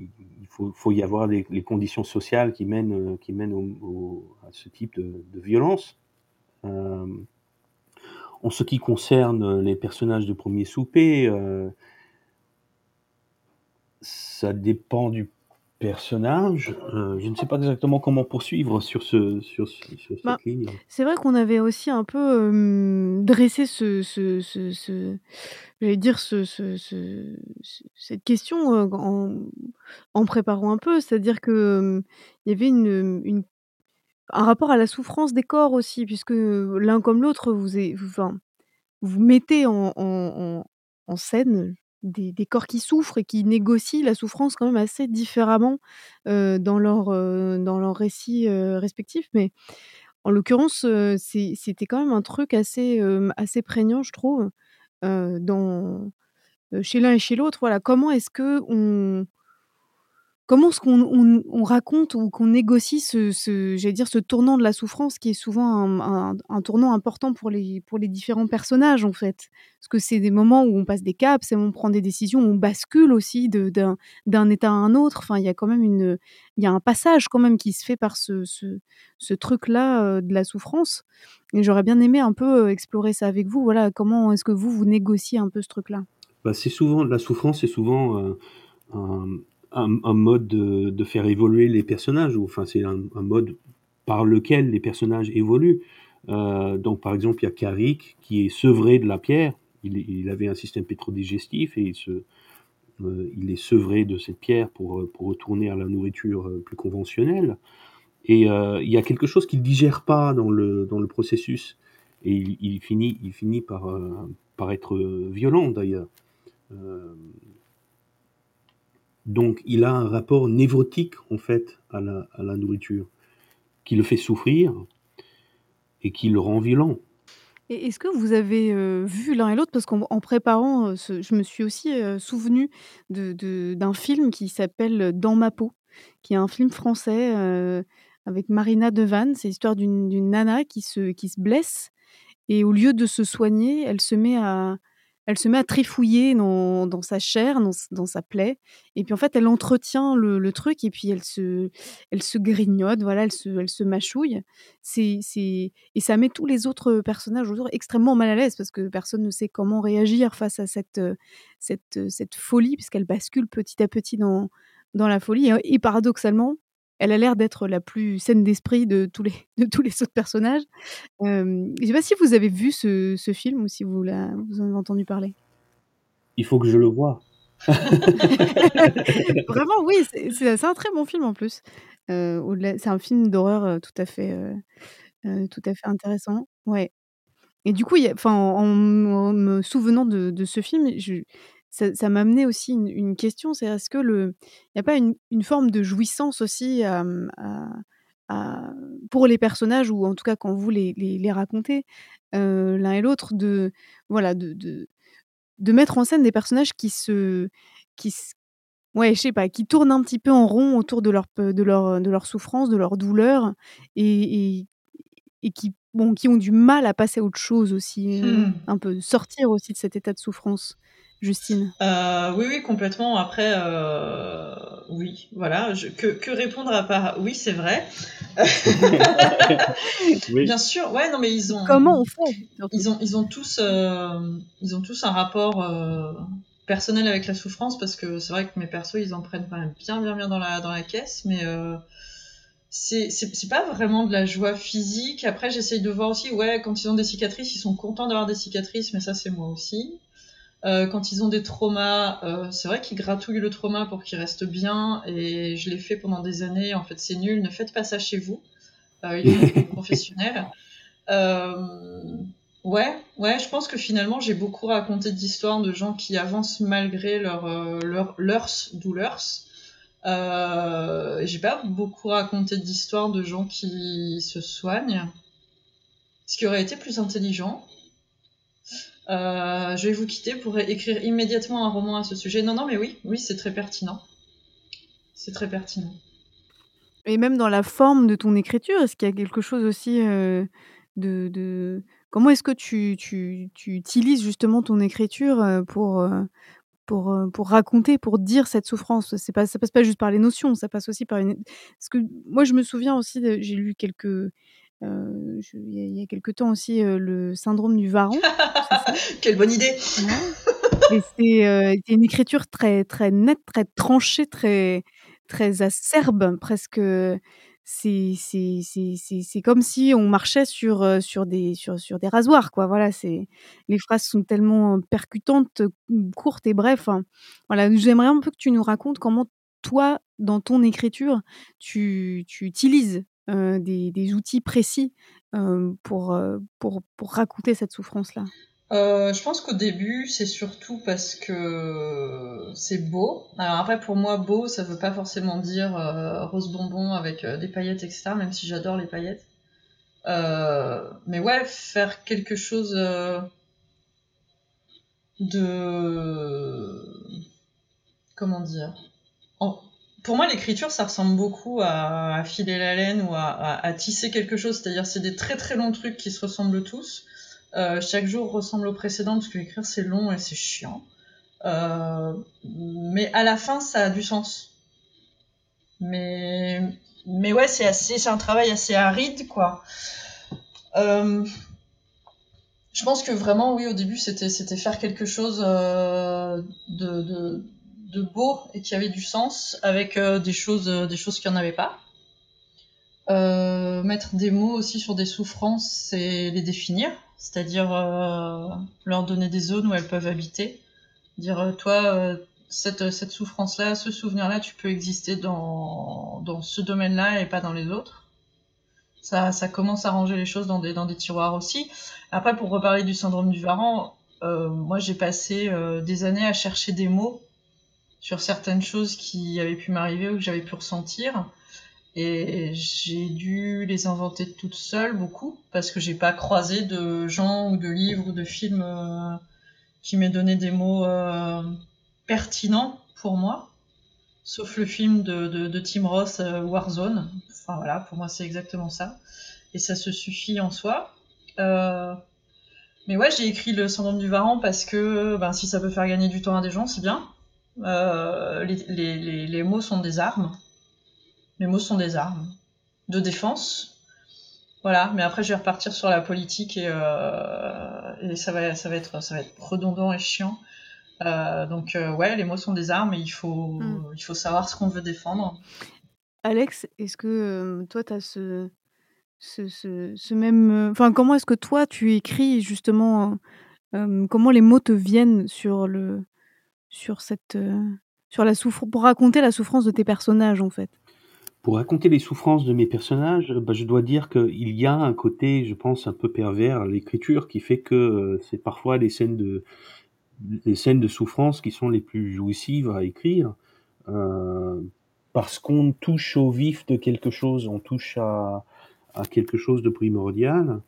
il faut, faut y avoir les, les conditions sociales qui mènent, qui mènent au, au, à ce type de, de violence. Euh, en ce qui concerne les personnages de Premier Souper, euh, ça dépend du personnage, euh, je ne sais pas exactement comment poursuivre sur, ce, sur, sur, sur bah, cette ligne. C'est vrai qu'on avait aussi un peu euh, dressé ce, ce, ce, ce, j'allais dire ce, ce, ce, cette question euh, en, en préparant un peu, c'est-à-dire qu'il euh, y avait une, une, un rapport à la souffrance des corps aussi, puisque l'un comme l'autre, vous, est, vous, enfin, vous mettez en, en, en, en scène Des, des corps qui souffrent et qui négocient la souffrance quand même assez différemment euh, dans leur euh, dans leur récit euh, respectif, mais en l'occurrence euh, c'est, c'était quand même un truc assez euh, assez prégnant, je trouve, euh, dans euh, chez l'un et chez l'autre. Voilà, comment est-ce que on comment est-ce qu'on on, on raconte ou qu'on négocie ce, ce j'allais dire ce tournant de la souffrance qui est souvent un, un, un tournant important pour les pour les différents personnages, en fait, parce que c'est des moments où on passe des caps, c'est où on prend des décisions, on bascule aussi de, d'un d'un état à un autre. Enfin, il y a quand même une il y a un passage quand même qui se fait par ce ce, ce truc là euh, de la souffrance, et j'aurais bien aimé un peu explorer ça avec vous. Voilà, comment est-ce que vous vous négociez un peu ce truc là bah, c'est souvent la souffrance, c'est souvent euh, un Un, un mode de, de faire évoluer les personnages, ou enfin c'est un, un mode par lequel les personnages évoluent. Euh, donc par exemple il y a Carrick qui est sevré de la pierre, il, il avait un système pétrodigestif et il, se, euh, il est sevré de cette pierre pour, pour retourner à la nourriture plus conventionnelle, et euh, il y a quelque chose qu'il ne digère pas dans le, dans le processus, et il, il finit, il finit par, euh, par être violent d'ailleurs. Euh, Donc, il a un rapport névrotique, en fait, à la, à la nourriture, qui le fait souffrir et qui le rend violent. Et est-ce que vous avez euh, vu l'un et l'autre, parce qu'en en préparant, euh, ce, je me suis aussi euh, souvenu de, de, d'un film qui s'appelle « Dans ma peau », qui est un film français euh, avec Marina Devanne. C'est l'histoire d'une, d'une nana qui se, qui se blesse, et au lieu de se soigner, elle se met à... Elle se met à trifouiller dans, dans sa chair, dans, dans sa plaie. Et puis, en fait, elle entretient le, le truc, et puis elle se, elle se grignote, voilà, elle, se, elle se mâchouille. C'est, c'est... Et ça met tous les autres personnages autour extrêmement mal à l'aise, parce que personne ne sait comment réagir face à cette, cette, cette folie, puisqu'elle bascule petit à petit dans, dans la folie. Et, et paradoxalement, elle a l'air d'être la plus saine d'esprit de tous les, de tous les autres personnages. Euh, je ne sais pas si vous avez vu ce, ce film, ou si vous, la, vous en avez entendu parler. Il faut que je le voie. Vraiment, oui, c'est, c'est, c'est un très bon film en plus. Euh, au-delà, c'est un film d'horreur tout à fait, euh, tout à fait intéressant. Ouais. Et du coup, y a, 'fin, en, en me souvenant de, de ce film, je... Ça, ça m'a amené aussi une, une question, c'est est-ce que le, il n'y a pas une, une forme de jouissance aussi à, à, à, pour les personnages, ou en tout cas quand vous les, les, les racontez euh, l'un et l'autre, de voilà de, de de mettre en scène des personnages qui se qui ouais, je sais pas, qui tournent un petit peu en rond autour de leur de leur de leur souffrance, de leur douleur, et, et, et qui bon, qui ont du mal à passer à autre chose aussi, hmm. un peu sortir aussi de cet état de souffrance. Justine. Euh, oui, oui, complètement. Après, euh, oui, voilà. Je, que, que répondre à part oui, c'est vrai. oui. Bien sûr. Ouais, non, mais ils ont. Comment on fait ? Ils ont, ils ont tous, euh, ils ont tous un rapport euh, personnel avec la souffrance, parce que c'est vrai que mes persos, ils en prennent quand même bien, bien, bien dans la, dans la caisse, mais. Euh, C'est, c'est, c'est pas vraiment de la joie physique. Après, j'essaye de voir aussi, ouais, quand ils ont des cicatrices, ils sont contents d'avoir des cicatrices, mais ça, c'est moi aussi. Euh, quand ils ont des traumas, euh, c'est vrai qu'ils gratouillent le trauma pour qu'il reste bien, et je l'ai fait pendant des années. En fait, c'est nul, ne faites pas ça chez vous. Euh, il est professionnel. Euh, ouais, ouais, je pense que finalement, j'ai beaucoup raconté d'histoires de gens qui avancent malgré leur, euh, leur, leurs douleurs. Euh, j'ai pas beaucoup raconté d'histoires de gens qui se soignent, ce qui aurait été plus intelligent. Euh, je vais vous quitter pour écrire immédiatement un roman à ce sujet. Non, non, mais oui, oui, c'est très pertinent. C'est très pertinent. Et même dans la forme de ton écriture, est-ce qu'il y a quelque chose aussi euh, de, de... Comment est-ce que tu, tu, tu utilises justement ton écriture pour... Euh... Pour, pour raconter, pour dire cette souffrance. C'est pas, ça passe pas juste par les notions, ça passe aussi par une... Parce que moi, je me souviens aussi, de, j'ai lu quelques... Euh, je, il, y a, il y a quelques temps aussi, euh, le syndrome du Varan. Quelle bonne idée. Ouais. Et c'est, euh, c'est une écriture très, très nette, très tranchée, très, très acerbe, presque... C'est, c'est, c'est, c'est, c'est comme si on marchait sur, sur, des, sur, sur des rasoirs, quoi. Voilà, c'est, les phrases sont tellement percutantes, courtes et bref. Hein. Voilà, j'aimerais un peu que tu nous racontes comment toi, dans ton écriture, tu, tu utilises euh, des, des outils précis euh, pour, pour, pour raconter cette souffrance-là. Euh, je pense qu'au début, c'est surtout parce que c'est beau. Alors après, pour moi, beau, ça veut pas forcément dire euh, rose bonbon avec euh, des paillettes, et cetera, même si j'adore les paillettes. Euh, mais ouais, faire quelque chose euh, de... Comment dire en... Pour moi, l'écriture, ça ressemble beaucoup à, à filer la laine ou à, à, à tisser quelque chose. C'est-à-dire, c'est des très très longs trucs qui se ressemblent tous. Euh, chaque jour ressemble au précédent parce que écrire c'est long et c'est chiant, euh, mais à la fin ça a du sens. Mais mais ouais, c'est assez, c'est un travail assez aride, quoi. Euh, je pense que vraiment oui, au début c'était c'était faire quelque chose euh, de, de de beau et qui avait du sens avec euh, des choses euh, des choses qui en avaient pas. Euh, mettre des mots aussi sur des souffrances et les définir, c'est-à-dire euh, leur donner des zones où elles peuvent habiter, dire toi euh, cette, cette souffrance-là, ce souvenir-là, tu peux exister dans, dans ce domaine-là et pas dans les autres. Ça, ça commence à ranger les choses dans des, dans des tiroirs aussi. Après, pour reparler du syndrome du Varan, euh, moi j'ai passé euh, des années à chercher des mots sur certaines choses qui avaient pu m'arriver ou que j'avais pu ressentir. Et j'ai dû les inventer toute seule, beaucoup, parce que j'ai pas croisé de gens ou de livres ou de films euh, qui m'aient donné des mots euh, pertinents pour moi, sauf le film de, de, de Tim Roth, euh, Warzone. Enfin voilà, pour moi c'est exactement ça, et ça se suffit en soi. Euh... Mais ouais, j'ai écrit le syndrome du Varan parce que ben, si ça peut faire gagner du temps à des gens, c'est bien. Euh, les, les, les, les mots sont des armes. Les mots sont des armes de défense, voilà. Mais après, je vais repartir sur la politique et, euh, et ça va, ça va être, ça va être redondant et chiant. Euh, donc euh, ouais, les mots sont des armes et il faut, mmh. il faut savoir ce qu'on veut défendre. Alex, est-ce que euh, toi, t'as ce, ce, ce, ce même, enfin, comment est-ce que toi, tu écris justement, euh, comment les mots te viennent sur le, sur cette, euh, sur la souffrance, pour raconter la souffrance de tes personnages, en fait. Pour raconter les souffrances de mes personnages, bah, je dois dire qu'il y a un côté, je pense, un peu pervers à l'écriture qui fait que euh, c'est parfois les scènes de, les scènes de souffrance qui sont les plus jouissives à écrire, euh, parce qu'on touche au vif de quelque chose, on touche à, à quelque chose de primordial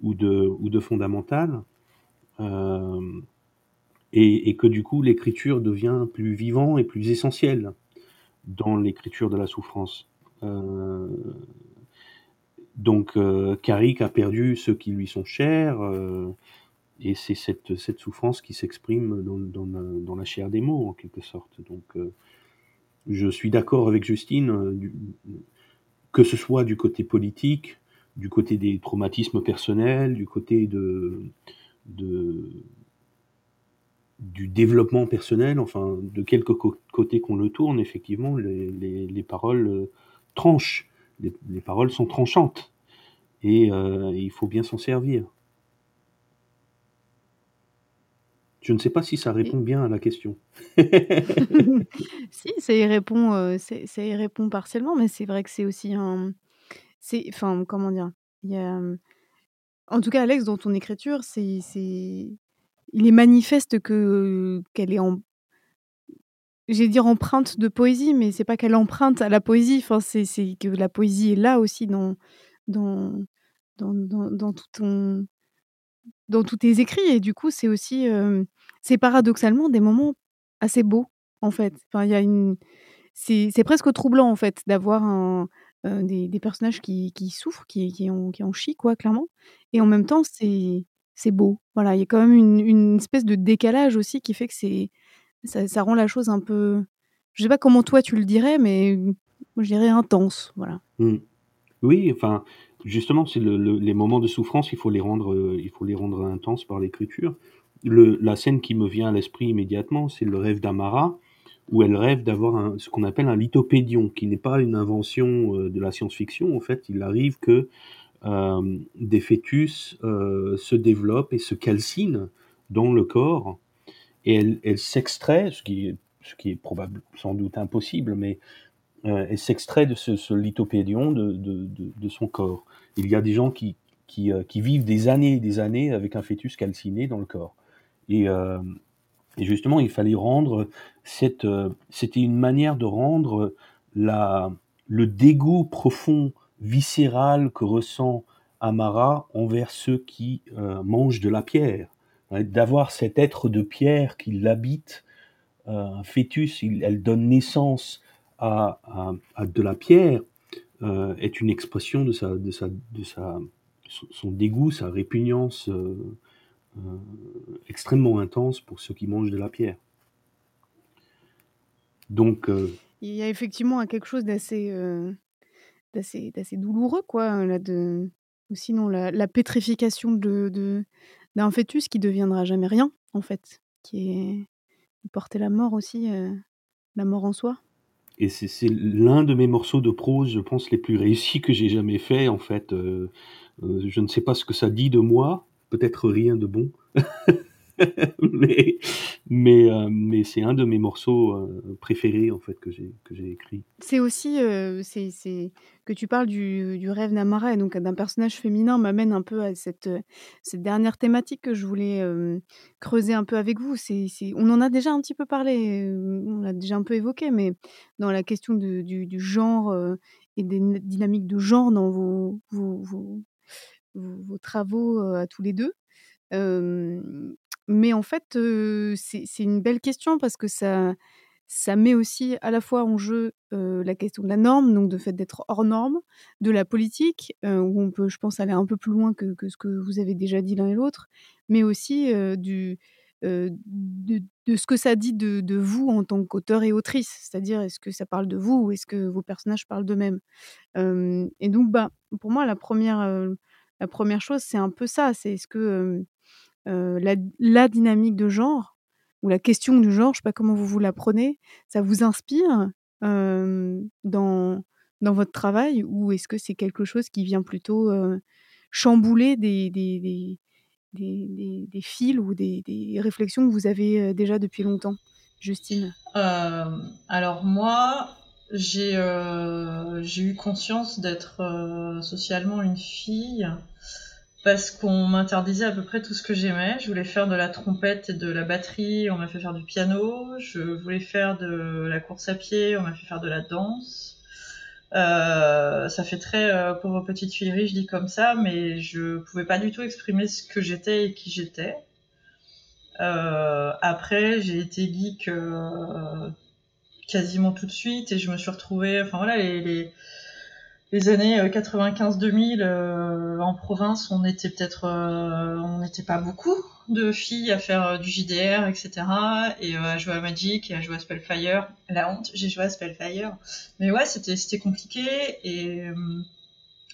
ou de, ou de fondamental. Euh, et, et que du coup l'écriture devient plus vivant et plus essentielle dans l'écriture de la souffrance. Euh, donc euh, Carrick a perdu ceux qui lui sont chers, euh, et c'est cette, cette souffrance qui s'exprime dans, dans, la, dans la chair des mots en quelque sorte. Donc euh, je suis d'accord avec Justine, euh, du, que ce soit du côté politique, du côté des traumatismes personnels, du côté de, de, du développement personnel, enfin, de quelque co- côté qu'on le tourne, effectivement, les, les, les paroles euh, tranchent, les, les paroles sont tranchantes, et euh, il faut bien s'en servir. Je ne sais pas si ça répond bien à la question. Si, ça y répond, euh, c'est, ça y répond partiellement, mais c'est vrai que c'est aussi un... C'est, enfin, comment dire, il y a... En tout cas, Alex, dans ton écriture, c'est, c'est... il est manifeste que, qu'elle est en... J'allais dire empreinte de poésie, mais c'est pas qu'elle emprunte à la poésie, enfin, c'est, c'est que la poésie est là aussi dans, dans, dans, dans, dans tout ton... dans tous tes écrits, et du coup c'est aussi euh, c'est paradoxalement des moments assez beaux en fait, enfin il y a une c'est c'est presque troublant en fait d'avoir un euh, des des personnages qui qui souffrent, qui qui en qui en chient quoi, clairement, et en même temps c'est c'est beau, voilà, il y a quand même une une espèce de décalage aussi qui fait que c'est ça ça rend la chose un peu, je sais pas comment toi tu le dirais, mais moi je dirais intense, voilà. Mmh. Oui, enfin justement, c'est le, le, les moments de souffrance, il faut les rendre, euh, il faut les rendre intenses par l'écriture. Le, la scène qui me vient à l'esprit immédiatement, c'est le rêve d'Amara, où elle rêve d'avoir un, ce qu'on appelle un lithopédion, qui n'est pas une invention euh, de la science-fiction. En fait, il arrive que euh, des fœtus euh, se développent et se calcinent dans le corps, et elle, elle s'extrait, ce qui est, ce qui est probable, sans doute impossible, mais Euh, elle s'extrait de ce, ce lithopédion de, de, de, de son corps. Il y a des gens qui, qui, euh, qui vivent des années et des années avec un fœtus calciné dans le corps. Et, euh, et justement, il fallait rendre cette... Euh, c'était une manière de rendre la, le dégoût profond, viscéral que ressent Amara envers ceux qui euh, mangent de la pierre. Hein, d'avoir cet être de pierre qui l'habite, euh, un fœtus, il, elle donne naissance... À, à, à de la pierre euh, est une expression de sa de sa de sa son dégoût, sa répugnance euh, euh, extrêmement intense pour ceux qui mangent de la pierre. Donc euh, il y a effectivement quelque chose d'assez euh, d'assez d'assez douloureux quoi là, de ou sinon la, la pétrification de, de d'un fœtus qui deviendra jamais rien en fait, qui est de porter la mort aussi, euh, la mort en soi. Et c'est, c'est l'un de mes morceaux de prose, je pense, les plus réussis que j'ai jamais fait, en fait. Euh, euh, je ne sais pas ce que ça dit de moi, peut-être rien de bon, mais, mais, euh, mais c'est un de mes morceaux euh, préférés, en fait, que j'ai, que j'ai écrit. C'est aussi euh, c'est, c'est que tu parles du, du rêve d'Amara, et donc d'un personnage féminin, m'amène un peu à cette, cette dernière thématique que je voulais euh, creuser un peu avec vous. C'est, c'est, on en a déjà un petit peu parlé, euh, on l'a déjà un peu évoqué, mais dans la question de, du, du genre euh, et des dynamiques de genre dans vos, vos, vos, vos, vos travaux euh, à tous les deux. Euh, mais en fait, euh, c'est, c'est une belle question parce que ça, ça met aussi à la fois en jeu euh, la question de la norme, donc de fait d'être hors norme, de la politique, euh, où on peut, je pense, aller un peu plus loin que, que ce que vous avez déjà dit l'un et l'autre, mais aussi euh, du, euh, de, de ce que ça dit de, de vous en tant qu'auteur et autrice, c'est-à-dire est-ce que ça parle de vous ou est-ce que vos personnages parlent d'eux-mêmes. Euh, et donc, bah, pour moi, la première... Euh, La première chose, c'est un peu ça, c'est est-ce que euh, euh, la, la dynamique de genre, ou la question du genre, je ne sais pas comment vous vous la prenez, ça vous inspire euh, dans, dans votre travail, ou est-ce que c'est quelque chose qui vient plutôt euh, chambouler des, des, des, des, des, des fils ou des, des réflexions que vous avez déjà depuis longtemps, Justine ? euh, Alors moi... J'ai, euh, j'ai eu conscience d'être euh, socialement une fille parce qu'on m'interdisait à peu près tout ce que j'aimais. Je voulais faire de la trompette et de la batterie, on m'a fait faire du piano. Je voulais faire de la course à pied, on m'a fait faire de la danse. Euh, ça fait très euh, pauvre petite fille riche, je dis comme ça, mais je pouvais pas du tout exprimer ce que j'étais et qui j'étais. Euh, après, j'ai été geek euh, quasiment tout de suite et je me suis retrouvée, enfin voilà, les, les, les années quatre-vingt-quinze deux mille euh, en province, on était peut-être, euh, on n'était pas beaucoup de filles à faire euh, du J D R, et cetera. Et euh, à jouer à Magic et à jouer à Spellfire. La honte, j'ai joué à Spellfire. Mais ouais, c'était, c'était compliqué et euh,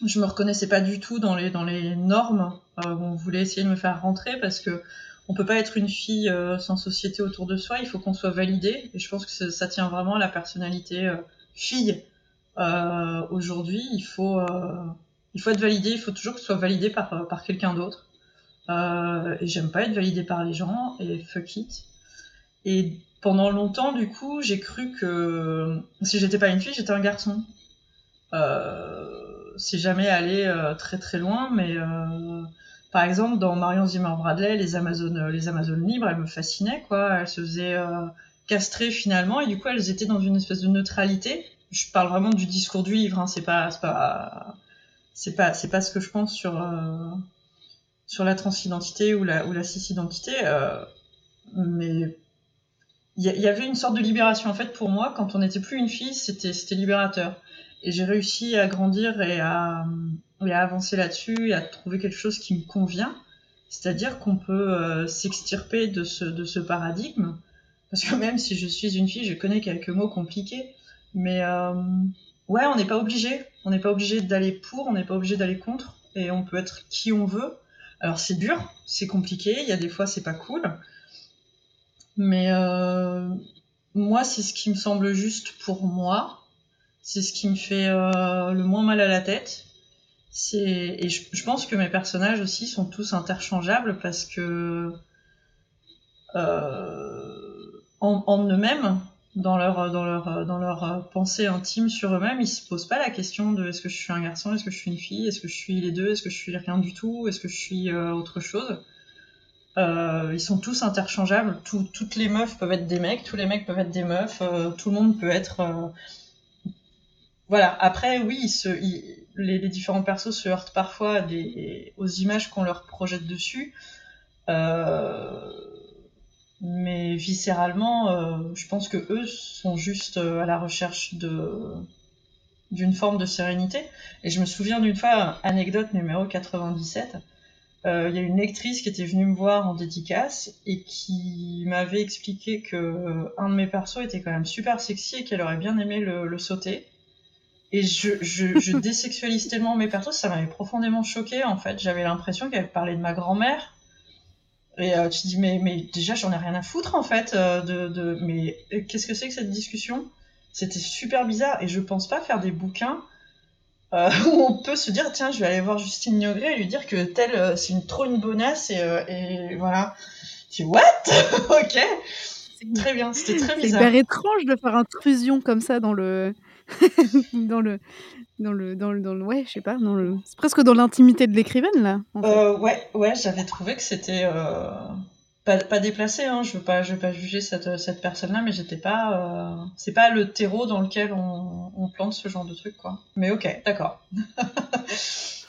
je me reconnaissais pas du tout dans les, dans les normes euh, où on voulait essayer de me faire rentrer parce que on peut pas être une fille euh, sans société autour de soi, il faut qu'on soit validé. Et je pense que ça tient vraiment à la personnalité euh, fille. Euh, aujourd'hui, il faut, euh, il faut être validé, il faut toujours que ce soit validé par, par quelqu'un d'autre. Euh, et j'aime pas être validée par les gens, et fuck it. Et pendant longtemps, du coup, j'ai cru que si j'étais pas une fille, j'étais un garçon. Euh, c'est jamais allé euh, très très loin, mais... Euh, Par exemple, dans Marion Zimmer Bradley, les Amazones, les Amazones libres, elles me fascinaient, quoi. Elles se faisaient euh, castrer finalement, et du coup, elles étaient dans une espèce de neutralité. Je parle vraiment du discours du livre, hein. C'est pas, c'est pas, c'est pas, c'est pas ce que je pense sur euh, sur la transidentité ou la ou la cisidentité. Euh, mais il y, y avait une sorte de libération en fait pour moi quand on n'était plus une fille, c'était c'était libérateur. Et j'ai réussi à grandir et à, et à avancer là-dessus et à trouver quelque chose qui me convient. C'est-à-dire qu'on peut euh, s'extirper de ce, de ce paradigme. Parce que même si je suis une fille, je connais quelques mots compliqués. Mais euh, ouais, on n'est pas obligé. On n'est pas obligé d'aller pour, on n'est pas obligé d'aller contre. Et on peut être qui on veut. Alors c'est dur, c'est compliqué. Il y a des fois, c'est pas cool. Mais euh, moi, c'est ce qui me semble juste pour moi. C'est ce qui me fait euh, le moins mal à la tête. C'est... Et je, je pense que mes personnages aussi sont tous interchangeables parce que euh, en, en eux-mêmes, dans leur, dans, leur, dans leur pensée intime sur eux-mêmes, ils se posent pas la question de est-ce que je suis un garçon, est-ce que je suis une fille, est-ce que je suis les deux, est-ce que je suis rien du tout, est-ce que je suis euh, autre chose. Euh, ils sont tous interchangeables. Tout, toutes les meufs peuvent être des mecs, tous les mecs peuvent être des meufs, euh, tout le monde peut être... Euh, Voilà, après, oui, ils se, ils, les, les différents persos se heurtent parfois des, aux images qu'on leur projette dessus, euh, mais viscéralement, euh, je pense que eux sont juste à la recherche de, d'une forme de sérénité. Et je me souviens d'une fois, anecdote numéro quatre-vingt-dix-sept, euh, il y a une lectrice qui était venue me voir en dédicace et qui m'avait expliqué que euh, un de mes persos était quand même super sexy et qu'elle aurait bien aimé le, le sauter. Et je, je, je désexualise tellement mes persos, ça m'avait profondément choquée en fait. J'avais l'impression qu'elle parlait de ma grand-mère. Et euh, tu te dis, mais, mais déjà j'en ai rien à foutre en fait. Euh, de, de, mais qu'est-ce que c'est que cette discussion ? C'était super bizarre. Et je pense pas faire des bouquins euh, où on peut se dire, tiens, je vais aller voir Justine Niogret et lui dire que telle, euh, c'est une, trop une bonasse. Et, euh, et voilà. Tu dis, what ? Ok. C'est très bien, c'était très bizarre. C'est hyper étrange de faire intrusion comme ça dans le. dans le dans le dans le dans le ouais je sais pas dans le c'est presque dans l'intimité de l'écrivaine là en fait. euh, ouais ouais j'avais trouvé que c'était euh, pas pas déplacé hein, je veux pas je veux pas juger cette cette personne là mais j'étais pas euh, c'est pas le terreau dans lequel on on plante ce genre de truc quoi mais ok d'accord.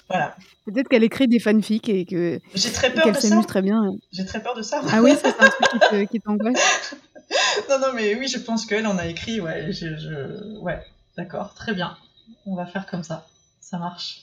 Voilà. Peut-être qu'elle écrit des fanfics et que j'ai très peur qu'elle de s'amuse ça. Très bien. J'ai très peur de ça. Ah oui, ça, c'est un truc qui, te, qui t'angoisse. Non, non, mais oui, je pense qu'elle en a écrit. Ouais, je, je... ouais, d'accord, très bien. On va faire comme ça. Ça marche.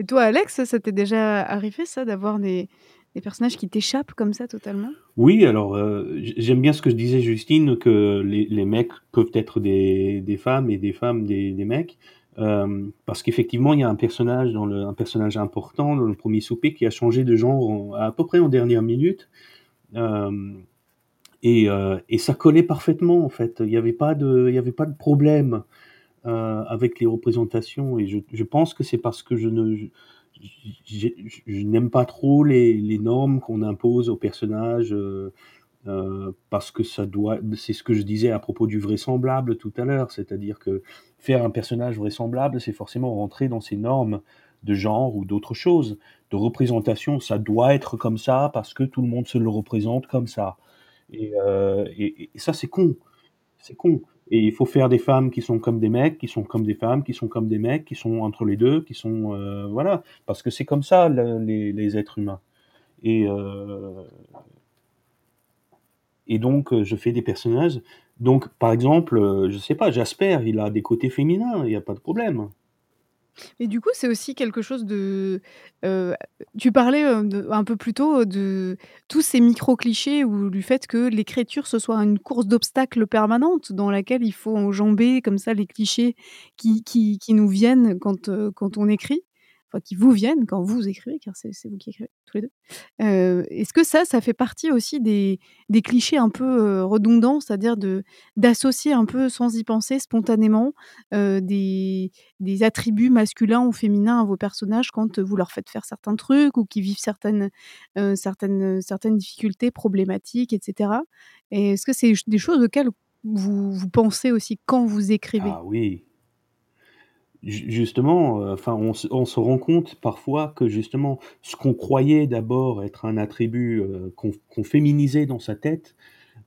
Et toi, Alex, ça t'est déjà arrivé, ça, d'avoir des, des personnages qui t'échappent comme ça totalement ? Oui, alors, euh, j'aime bien ce que je disais, Justine, que les, les mecs peuvent être des, des femmes et des femmes des, des mecs. Euh, parce qu'effectivement, il y a un personnage, dans le, un personnage important dans le premier souper qui a changé de genre en, à peu près en dernière minute, euh, et, euh, et ça collait parfaitement en fait. Il n'y avait pas de, il n'y avait pas de problème euh, avec les représentations. Et je, je pense que c'est parce que je ne, je, je, je, je n'aime pas trop les, les normes qu'on impose aux personnages. Euh, Euh, parce que ça doit, c'est ce que je disais à propos du vraisemblable tout à l'heure, c'est-à-dire que faire un personnage vraisemblable, c'est forcément rentrer dans ces normes de genre ou d'autres choses, de représentation, ça doit être comme ça parce que tout le monde se le représente comme ça. Et, euh, et, et ça, c'est con, c'est con. Et il faut faire des femmes qui sont comme des mecs, qui sont comme des femmes, qui sont comme des mecs, qui sont entre les deux, qui sont euh, voilà, parce que c'est comme ça le, les, les êtres humains. Et euh, et donc je fais des personnages. Donc, par exemple, je sais pas, Jasper, il a des côtés féminins, il n'y a pas de problème. Mais du coup, c'est aussi quelque chose de... Euh, tu parlais euh, de, un peu plus tôt de tous ces micro-clichés ou du fait que l'écriture, ce soit une course d'obstacles permanente dans laquelle il faut enjamber comme ça les clichés qui, qui, qui nous viennent quand, euh, quand on écrit, enfin qui vous viennent quand vous écrivez, car c'est, c'est vous qui écrivez, tous les deux. Euh, est-ce que ça, ça fait partie aussi des, des clichés un peu euh, redondants, c'est-à-dire de, d'associer un peu sans y penser, spontanément, euh, des, des attributs masculins ou féminins à vos personnages quand vous leur faites faire certains trucs ou qu'ils vivent certaines, euh, certaines, certaines difficultés problématiques, et cetera. Et est-ce que c'est des choses auxquelles vous, vous pensez aussi quand vous écrivez ? Ah oui. Justement, euh, enfin, on, on se rend compte parfois que justement, ce qu'on croyait d'abord être un attribut euh, qu'on, qu'on féminisait dans sa tête,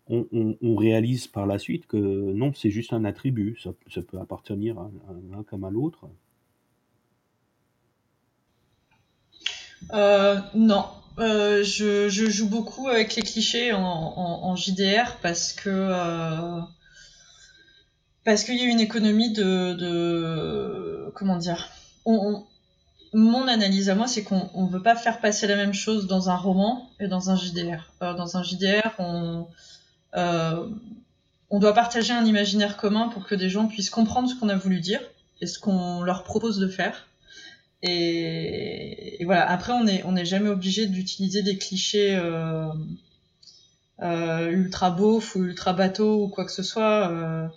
on, on, on réalise par la suite que non, c'est juste un attribut, ça, ça peut appartenir à, à l'un comme à l'autre. Euh, non, euh, je, je joue beaucoup avec les clichés en, en, en J D R parce que... Euh... Parce qu'il y a une économie de, de comment dire, on, on, mon analyse à moi, c'est qu'on on veut pas faire passer la même chose dans un roman et dans un J D R. Euh, dans un J D R, on, euh, on doit partager un imaginaire commun pour que des gens puissent comprendre ce qu'on a voulu dire et ce qu'on leur propose de faire. Et, et voilà. Après, on est on n'est jamais obligé d'utiliser des clichés. Euh, euh, ultra beauf ou ultra bateau ou quoi que ce soit. Euh,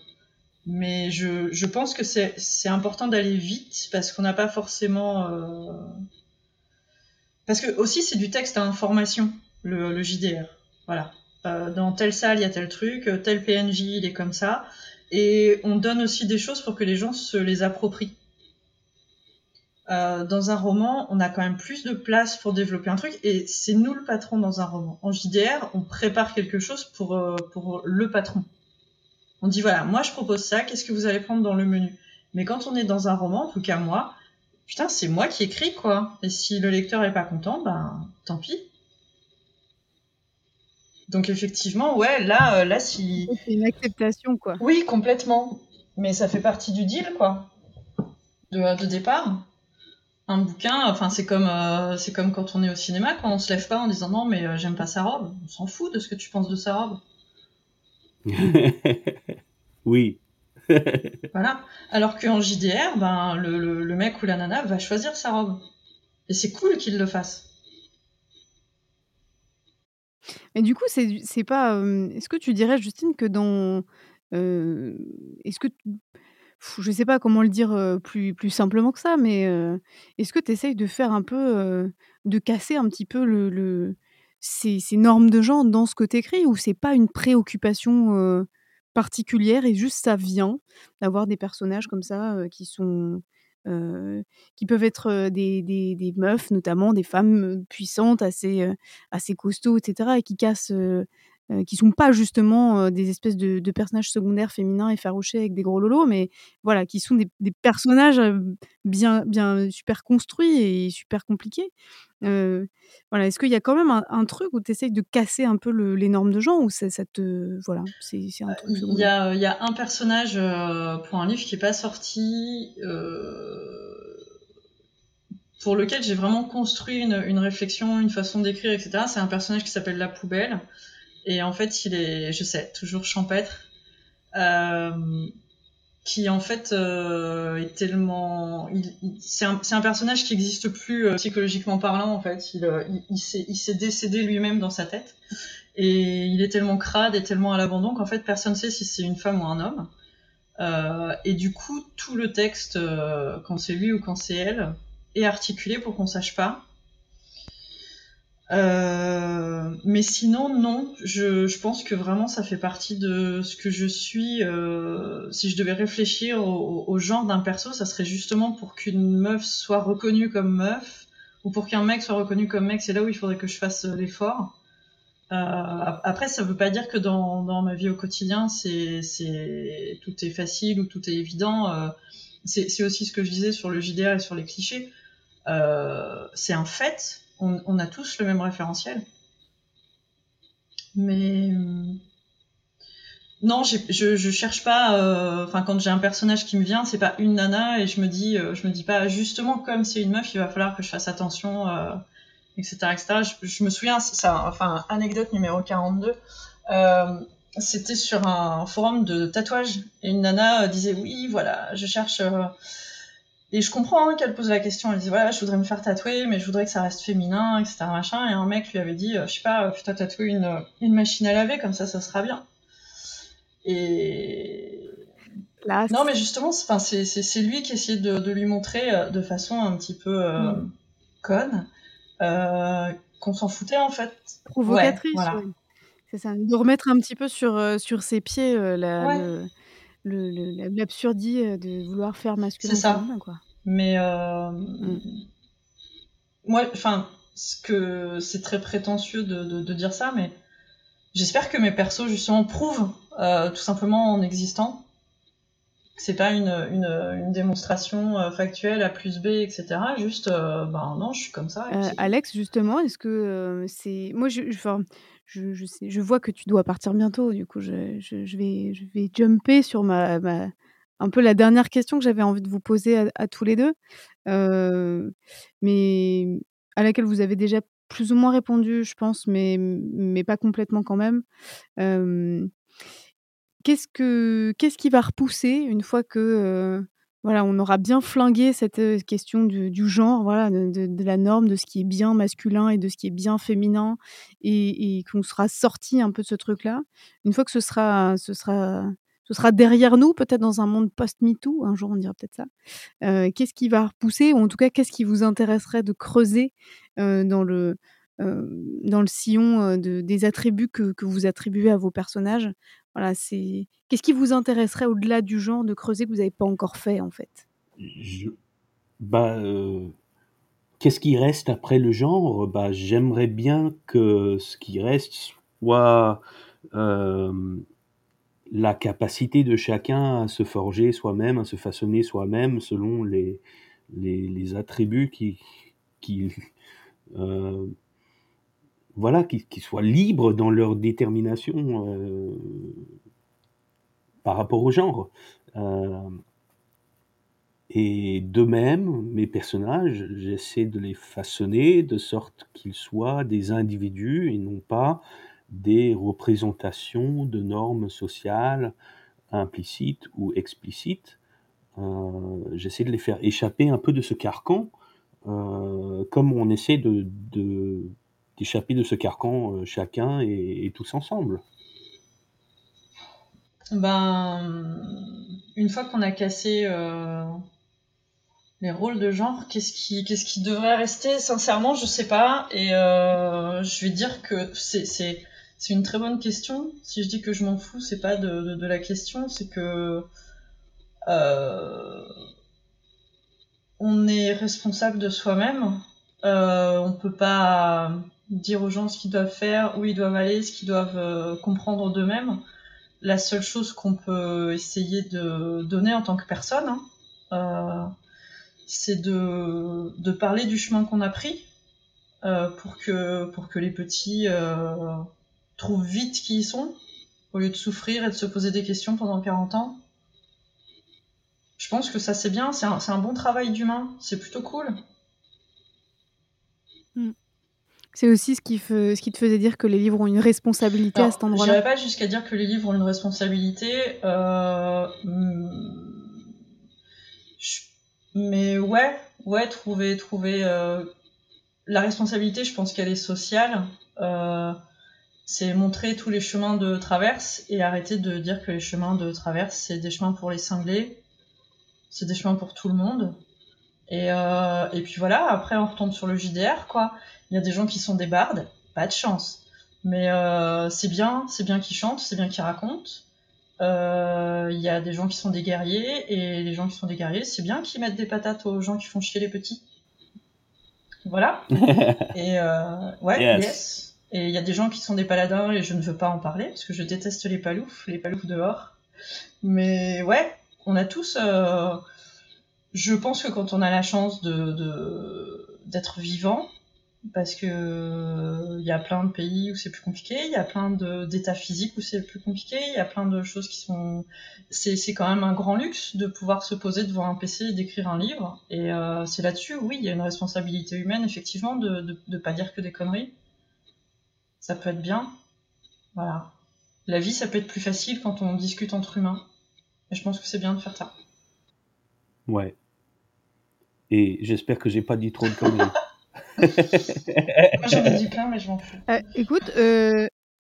Mais je, je pense que c'est, c'est important d'aller vite parce qu'on n'a pas forcément... Euh... Parce que aussi, c'est du texte à information, le, le J D R. Voilà. Euh, dans telle salle, il y a tel truc, tel P N J, il est comme ça. Et on donne aussi des choses pour que les gens se les approprient. Euh, dans un roman, on a quand même plus de place pour développer un truc et c'est nous le patron dans un roman. En J D R, on prépare quelque chose pour, euh, pour le patron. On dit, voilà, moi je propose ça, qu'est-ce que vous allez prendre dans le menu ? Mais quand on est dans un roman, en tout cas moi, putain, c'est moi qui écris, quoi. Et si le lecteur est pas content, ben, tant pis. Donc effectivement, ouais, là, euh, là, si... C'est une acceptation, quoi. Oui, complètement. Mais ça fait partie du deal, quoi. De, de départ. Un bouquin, enfin, c'est comme, euh, c'est comme quand on est au cinéma, quoi. On se lève pas en disant, non, mais euh, j'aime pas sa robe. On s'en fout de ce que tu penses de sa robe. Oui. Voilà. Alors qu'en J D R, ben, le, le, le mec ou la nana va choisir sa robe. Et c'est cool qu'il le fasse. Mais du coup, c'est, c'est pas. Euh, est-ce que tu dirais, Justine, que dans. Euh, est-ce que. Tu... Je sais pas comment le dire euh, plus, plus simplement que ça, mais euh, est-ce que tu essayes de faire un peu. Euh, de casser un petit peu le. le... Ces, ces normes de genre dans ce que t'écris ou c'est pas une préoccupation euh, particulière et juste ça vient d'avoir des personnages comme ça euh, qui sont euh, qui peuvent être des, des, des meufs notamment des femmes puissantes assez, euh, assez costauds etc et qui cassent euh, euh, qui sont pas justement euh, des espèces de, de personnages secondaires féminins effarouchés avec des gros lolos mais voilà qui sont des, des personnages bien, bien super construits et super compliqués. Euh, voilà, est-ce qu'il y a quand même un, un truc où tu essayes de casser un peu le, les normes de genre ou ça, ça te... Voilà, c'est, c'est un truc... Il y a, il y a un personnage euh, pour un livre qui n'est pas sorti euh, pour lequel j'ai vraiment construit une, une réflexion, une façon d'écrire, et cetera. C'est un personnage qui s'appelle La Poubelle et en fait, il est, je sais, toujours champêtre euh, qui en fait euh, est tellement... Il, il, c'est, un, c'est un personnage qui n'existe plus euh, psychologiquement parlant en fait, il, euh, il, il, s'est, il s'est décédé lui-même dans sa tête, et il est tellement crade et tellement à l'abandon qu'en fait personne ne sait si c'est une femme ou un homme, euh, et du coup tout le texte, euh, quand c'est lui ou quand c'est elle, est articulé pour qu'on ne sache pas. Euh, mais sinon, non, je, je pense que vraiment ça fait partie de ce que je suis. Euh, si je devais réfléchir au, au genre d'un perso, ça serait justement pour qu'une meuf soit reconnue comme meuf, ou pour qu'un mec soit reconnu comme mec, c'est là où il faudrait que je fasse l'effort. Euh, après, ça veut pas dire que dans, dans ma vie au quotidien, c'est, c'est, tout est facile ou tout est évident. Euh, c'est, c'est aussi ce que je disais sur le J D R et sur les clichés. Euh, c'est un fait. On, on a tous le même référentiel. Mais Non, j'ai, je, je cherche pas. Enfin, euh, quand j'ai un personnage qui me vient, c'est pas une nana et je me dis, euh, je me dis pas justement comme c'est une meuf, il va falloir que je fasse attention, euh, et cetera, et cetera. Je, je me souviens, ça, enfin, anecdote numéro quarante-deux. Euh, c'était sur un forum de tatouage et une nana euh, disait oui, voilà, je cherche. Euh, Et je comprends hein, qu'elle pose la question, elle dit voilà, je voudrais me faire tatouer, mais je voudrais que ça reste féminin, et cetera machin. Et un mec lui avait dit, je sais pas, fais-toi tatouer une, une machine à laver, comme ça, ça sera bien. Et là, non, mais justement, c'est, c'est, c'est, c'est lui qui essayait de, de lui montrer euh, de façon un petit peu euh, mm. conne, euh, qu'on s'en foutait en fait. Provocatrice, ouais, voilà. Ouais. C'est ça, de remettre un petit peu sur, euh, sur ses pieds euh, la. Ouais. Le... Le, le, l'absurdie de vouloir faire masculin. C'est ça. Féminin, quoi. Mais euh, mm. moi, enfin, ce que c'est très prétentieux de, de, de dire ça, mais j'espère que mes persos justement prouvent, euh, tout simplement en existant, que c'est pas une une, une démonstration factuelle A plus B, et cetera. Juste, euh, ben non, je suis comme ça. Euh, Alex, justement, est-ce que euh, c'est moi, je, je enfin... Je, je, sais, je vois que tu dois partir bientôt, du coup, je, je, je, vais, je vais jumper sur ma, ma, un peu la dernière question que j'avais envie de vous poser à, à tous les deux, euh, mais à laquelle vous avez déjà plus ou moins répondu, je pense, mais, mais pas complètement quand même. Euh, qu'est-ce, que, qu'est-ce qui va repousser une fois que euh, voilà, on aura bien flingué cette question du, du genre, voilà, de, de, de la norme, de ce qui est bien masculin et de ce qui est bien féminin, et, et qu'on sera sorti un peu de ce truc-là. Une fois que ce sera, ce sera, ce sera derrière nous, peut-être dans un monde post-MeToo, un jour on dira peut-être ça, euh, qu'est-ce qui va repousser, ou en tout cas, qu'est-ce qui vous intéresserait de creuser euh, dans le... Euh, dans le sillon euh, de, des attributs que, que vous attribuez à vos personnages. Voilà, c'est... Qu'est-ce qui vous intéresserait au-delà du genre de creuser que vous n'avez pas encore fait, en fait ? Je... bah, euh... Qu'est-ce qui reste après le genre ? bah, J'aimerais bien que ce qui reste soit euh, la capacité de chacun à se forger soi-même, à se façonner soi-même selon les, les, les attributs qui... qui euh... Voilà, qu'ils, qu'ils soient libres dans leur détermination euh, par rapport au genre. Euh, et de même, mes personnages, j'essaie de les façonner de sorte qu'ils soient des individus et non pas des représentations de normes sociales implicites ou explicites. Euh, j'essaie de les faire échapper un peu de ce carcan, euh, comme on essaie de... de échapper de ce carcan euh, chacun et, et tous ensemble. Ben, une fois qu'on a cassé euh, les rôles de genre, qu'est-ce qui, qu'est-ce qui devrait rester ? Sincèrement, je sais pas. Et euh, je vais dire que c'est, c'est, c'est une très bonne question. Si je dis que je m'en fous, c'est pas de, de, de la question, c'est que euh, on est responsable de soi-même. Euh, on peut pas dire aux gens ce qu'ils doivent faire, où ils doivent aller, ce qu'ils doivent euh, comprendre d'eux-mêmes. La seule chose qu'on peut essayer de donner en tant que personne, hein, euh, c'est de, de parler du chemin qu'on a pris euh, pour que, pour que les petits euh, trouvent vite qui ils sont, au lieu de souffrir et de se poser des questions pendant quarante ans. Je pense que ça c'est bien, c'est un, c'est un bon travail d'humain, c'est plutôt cool. Mm. C'est aussi ce qui, fe... ce qui te faisait dire que les livres ont une responsabilité. Alors, à cet endroit-là. Je n'irais pas jusqu'à dire que les livres ont une responsabilité, euh... je... mais ouais, ouais, trouver, trouver euh... la responsabilité. Je pense qu'elle est sociale. Euh... C'est montrer tous les chemins de traverse et arrêter de dire que les chemins de traverse c'est des chemins pour les cinglés, c'est des chemins pour tout le monde. Et, euh... et puis voilà. Après, on retombe sur le J D R, quoi. Il y a des gens qui sont des bardes, pas de chance. Mais euh, c'est bien, c'est bien qu'ils chantent, c'est bien qu'ils racontent. Euh, il y a des gens qui sont des guerriers, et les gens qui sont des guerriers, c'est bien qu'ils mettent des patates aux gens qui font chier les petits. Voilà. Et euh, ouais, yes. yes. Et il y a des gens qui sont des paladins, et je ne veux pas en parler, parce que je déteste les paloufs, les paloufs dehors. Mais ouais, on a tous... Euh, je pense que quand on a la chance de, de, d'être vivant, parce que il euh, y a plein de pays où c'est plus compliqué, il y a plein de, d'états physiques où c'est plus compliqué, il y a plein de choses qui sont... C'est, c'est quand même un grand luxe de pouvoir se poser devant un P C et d'écrire un livre, et euh, c'est là-dessus, oui, il y a une responsabilité humaine, effectivement, de, de, de pas dire que des conneries. Ça peut être bien, voilà. La vie, ça peut être plus facile quand on discute entre humains, et je pense que c'est bien de faire ça. Ouais. Et j'espère que j'ai pas dit trop de conneries. Moi j'en ai dit plein mais je m'en fous. Euh, écoute, euh,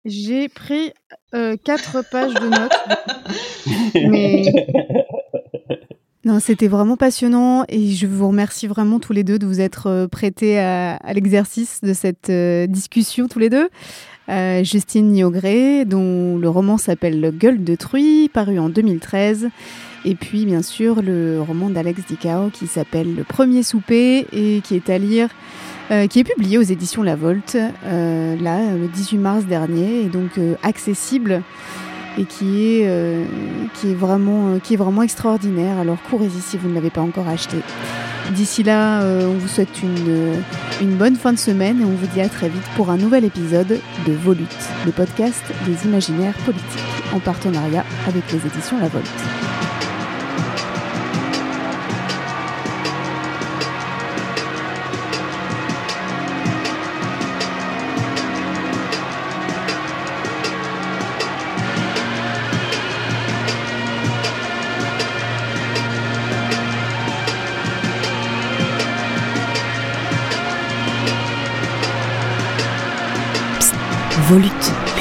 j'ai pris euh, quatre pages de notes. Mais... Non, c'était vraiment passionnant et je vous remercie vraiment tous les deux de vous être prêtés à, à l'exercice de cette euh, discussion tous les deux. Euh, Justine Niogret, dont le roman s'appelle « Gueule de truie », paru en deux mille treize. Et puis, bien sûr, le roman d'Alex Dico qui s'appelle « Le premier souper » et qui est à lire, euh, qui est publié aux éditions La Volte, euh, là, le dix-huit mars dernier, et donc euh, accessible, et qui est, euh, qui est vraiment, euh, qui est vraiment extraordinaire. Alors, courez-y si vous ne l'avez pas encore acheté. D'ici là, euh, on vous souhaite une, une bonne fin de semaine et on vous dit à très vite pour un nouvel épisode de Volute, le podcast des imaginaires politiques, en partenariat avec les éditions La Volte. Volute.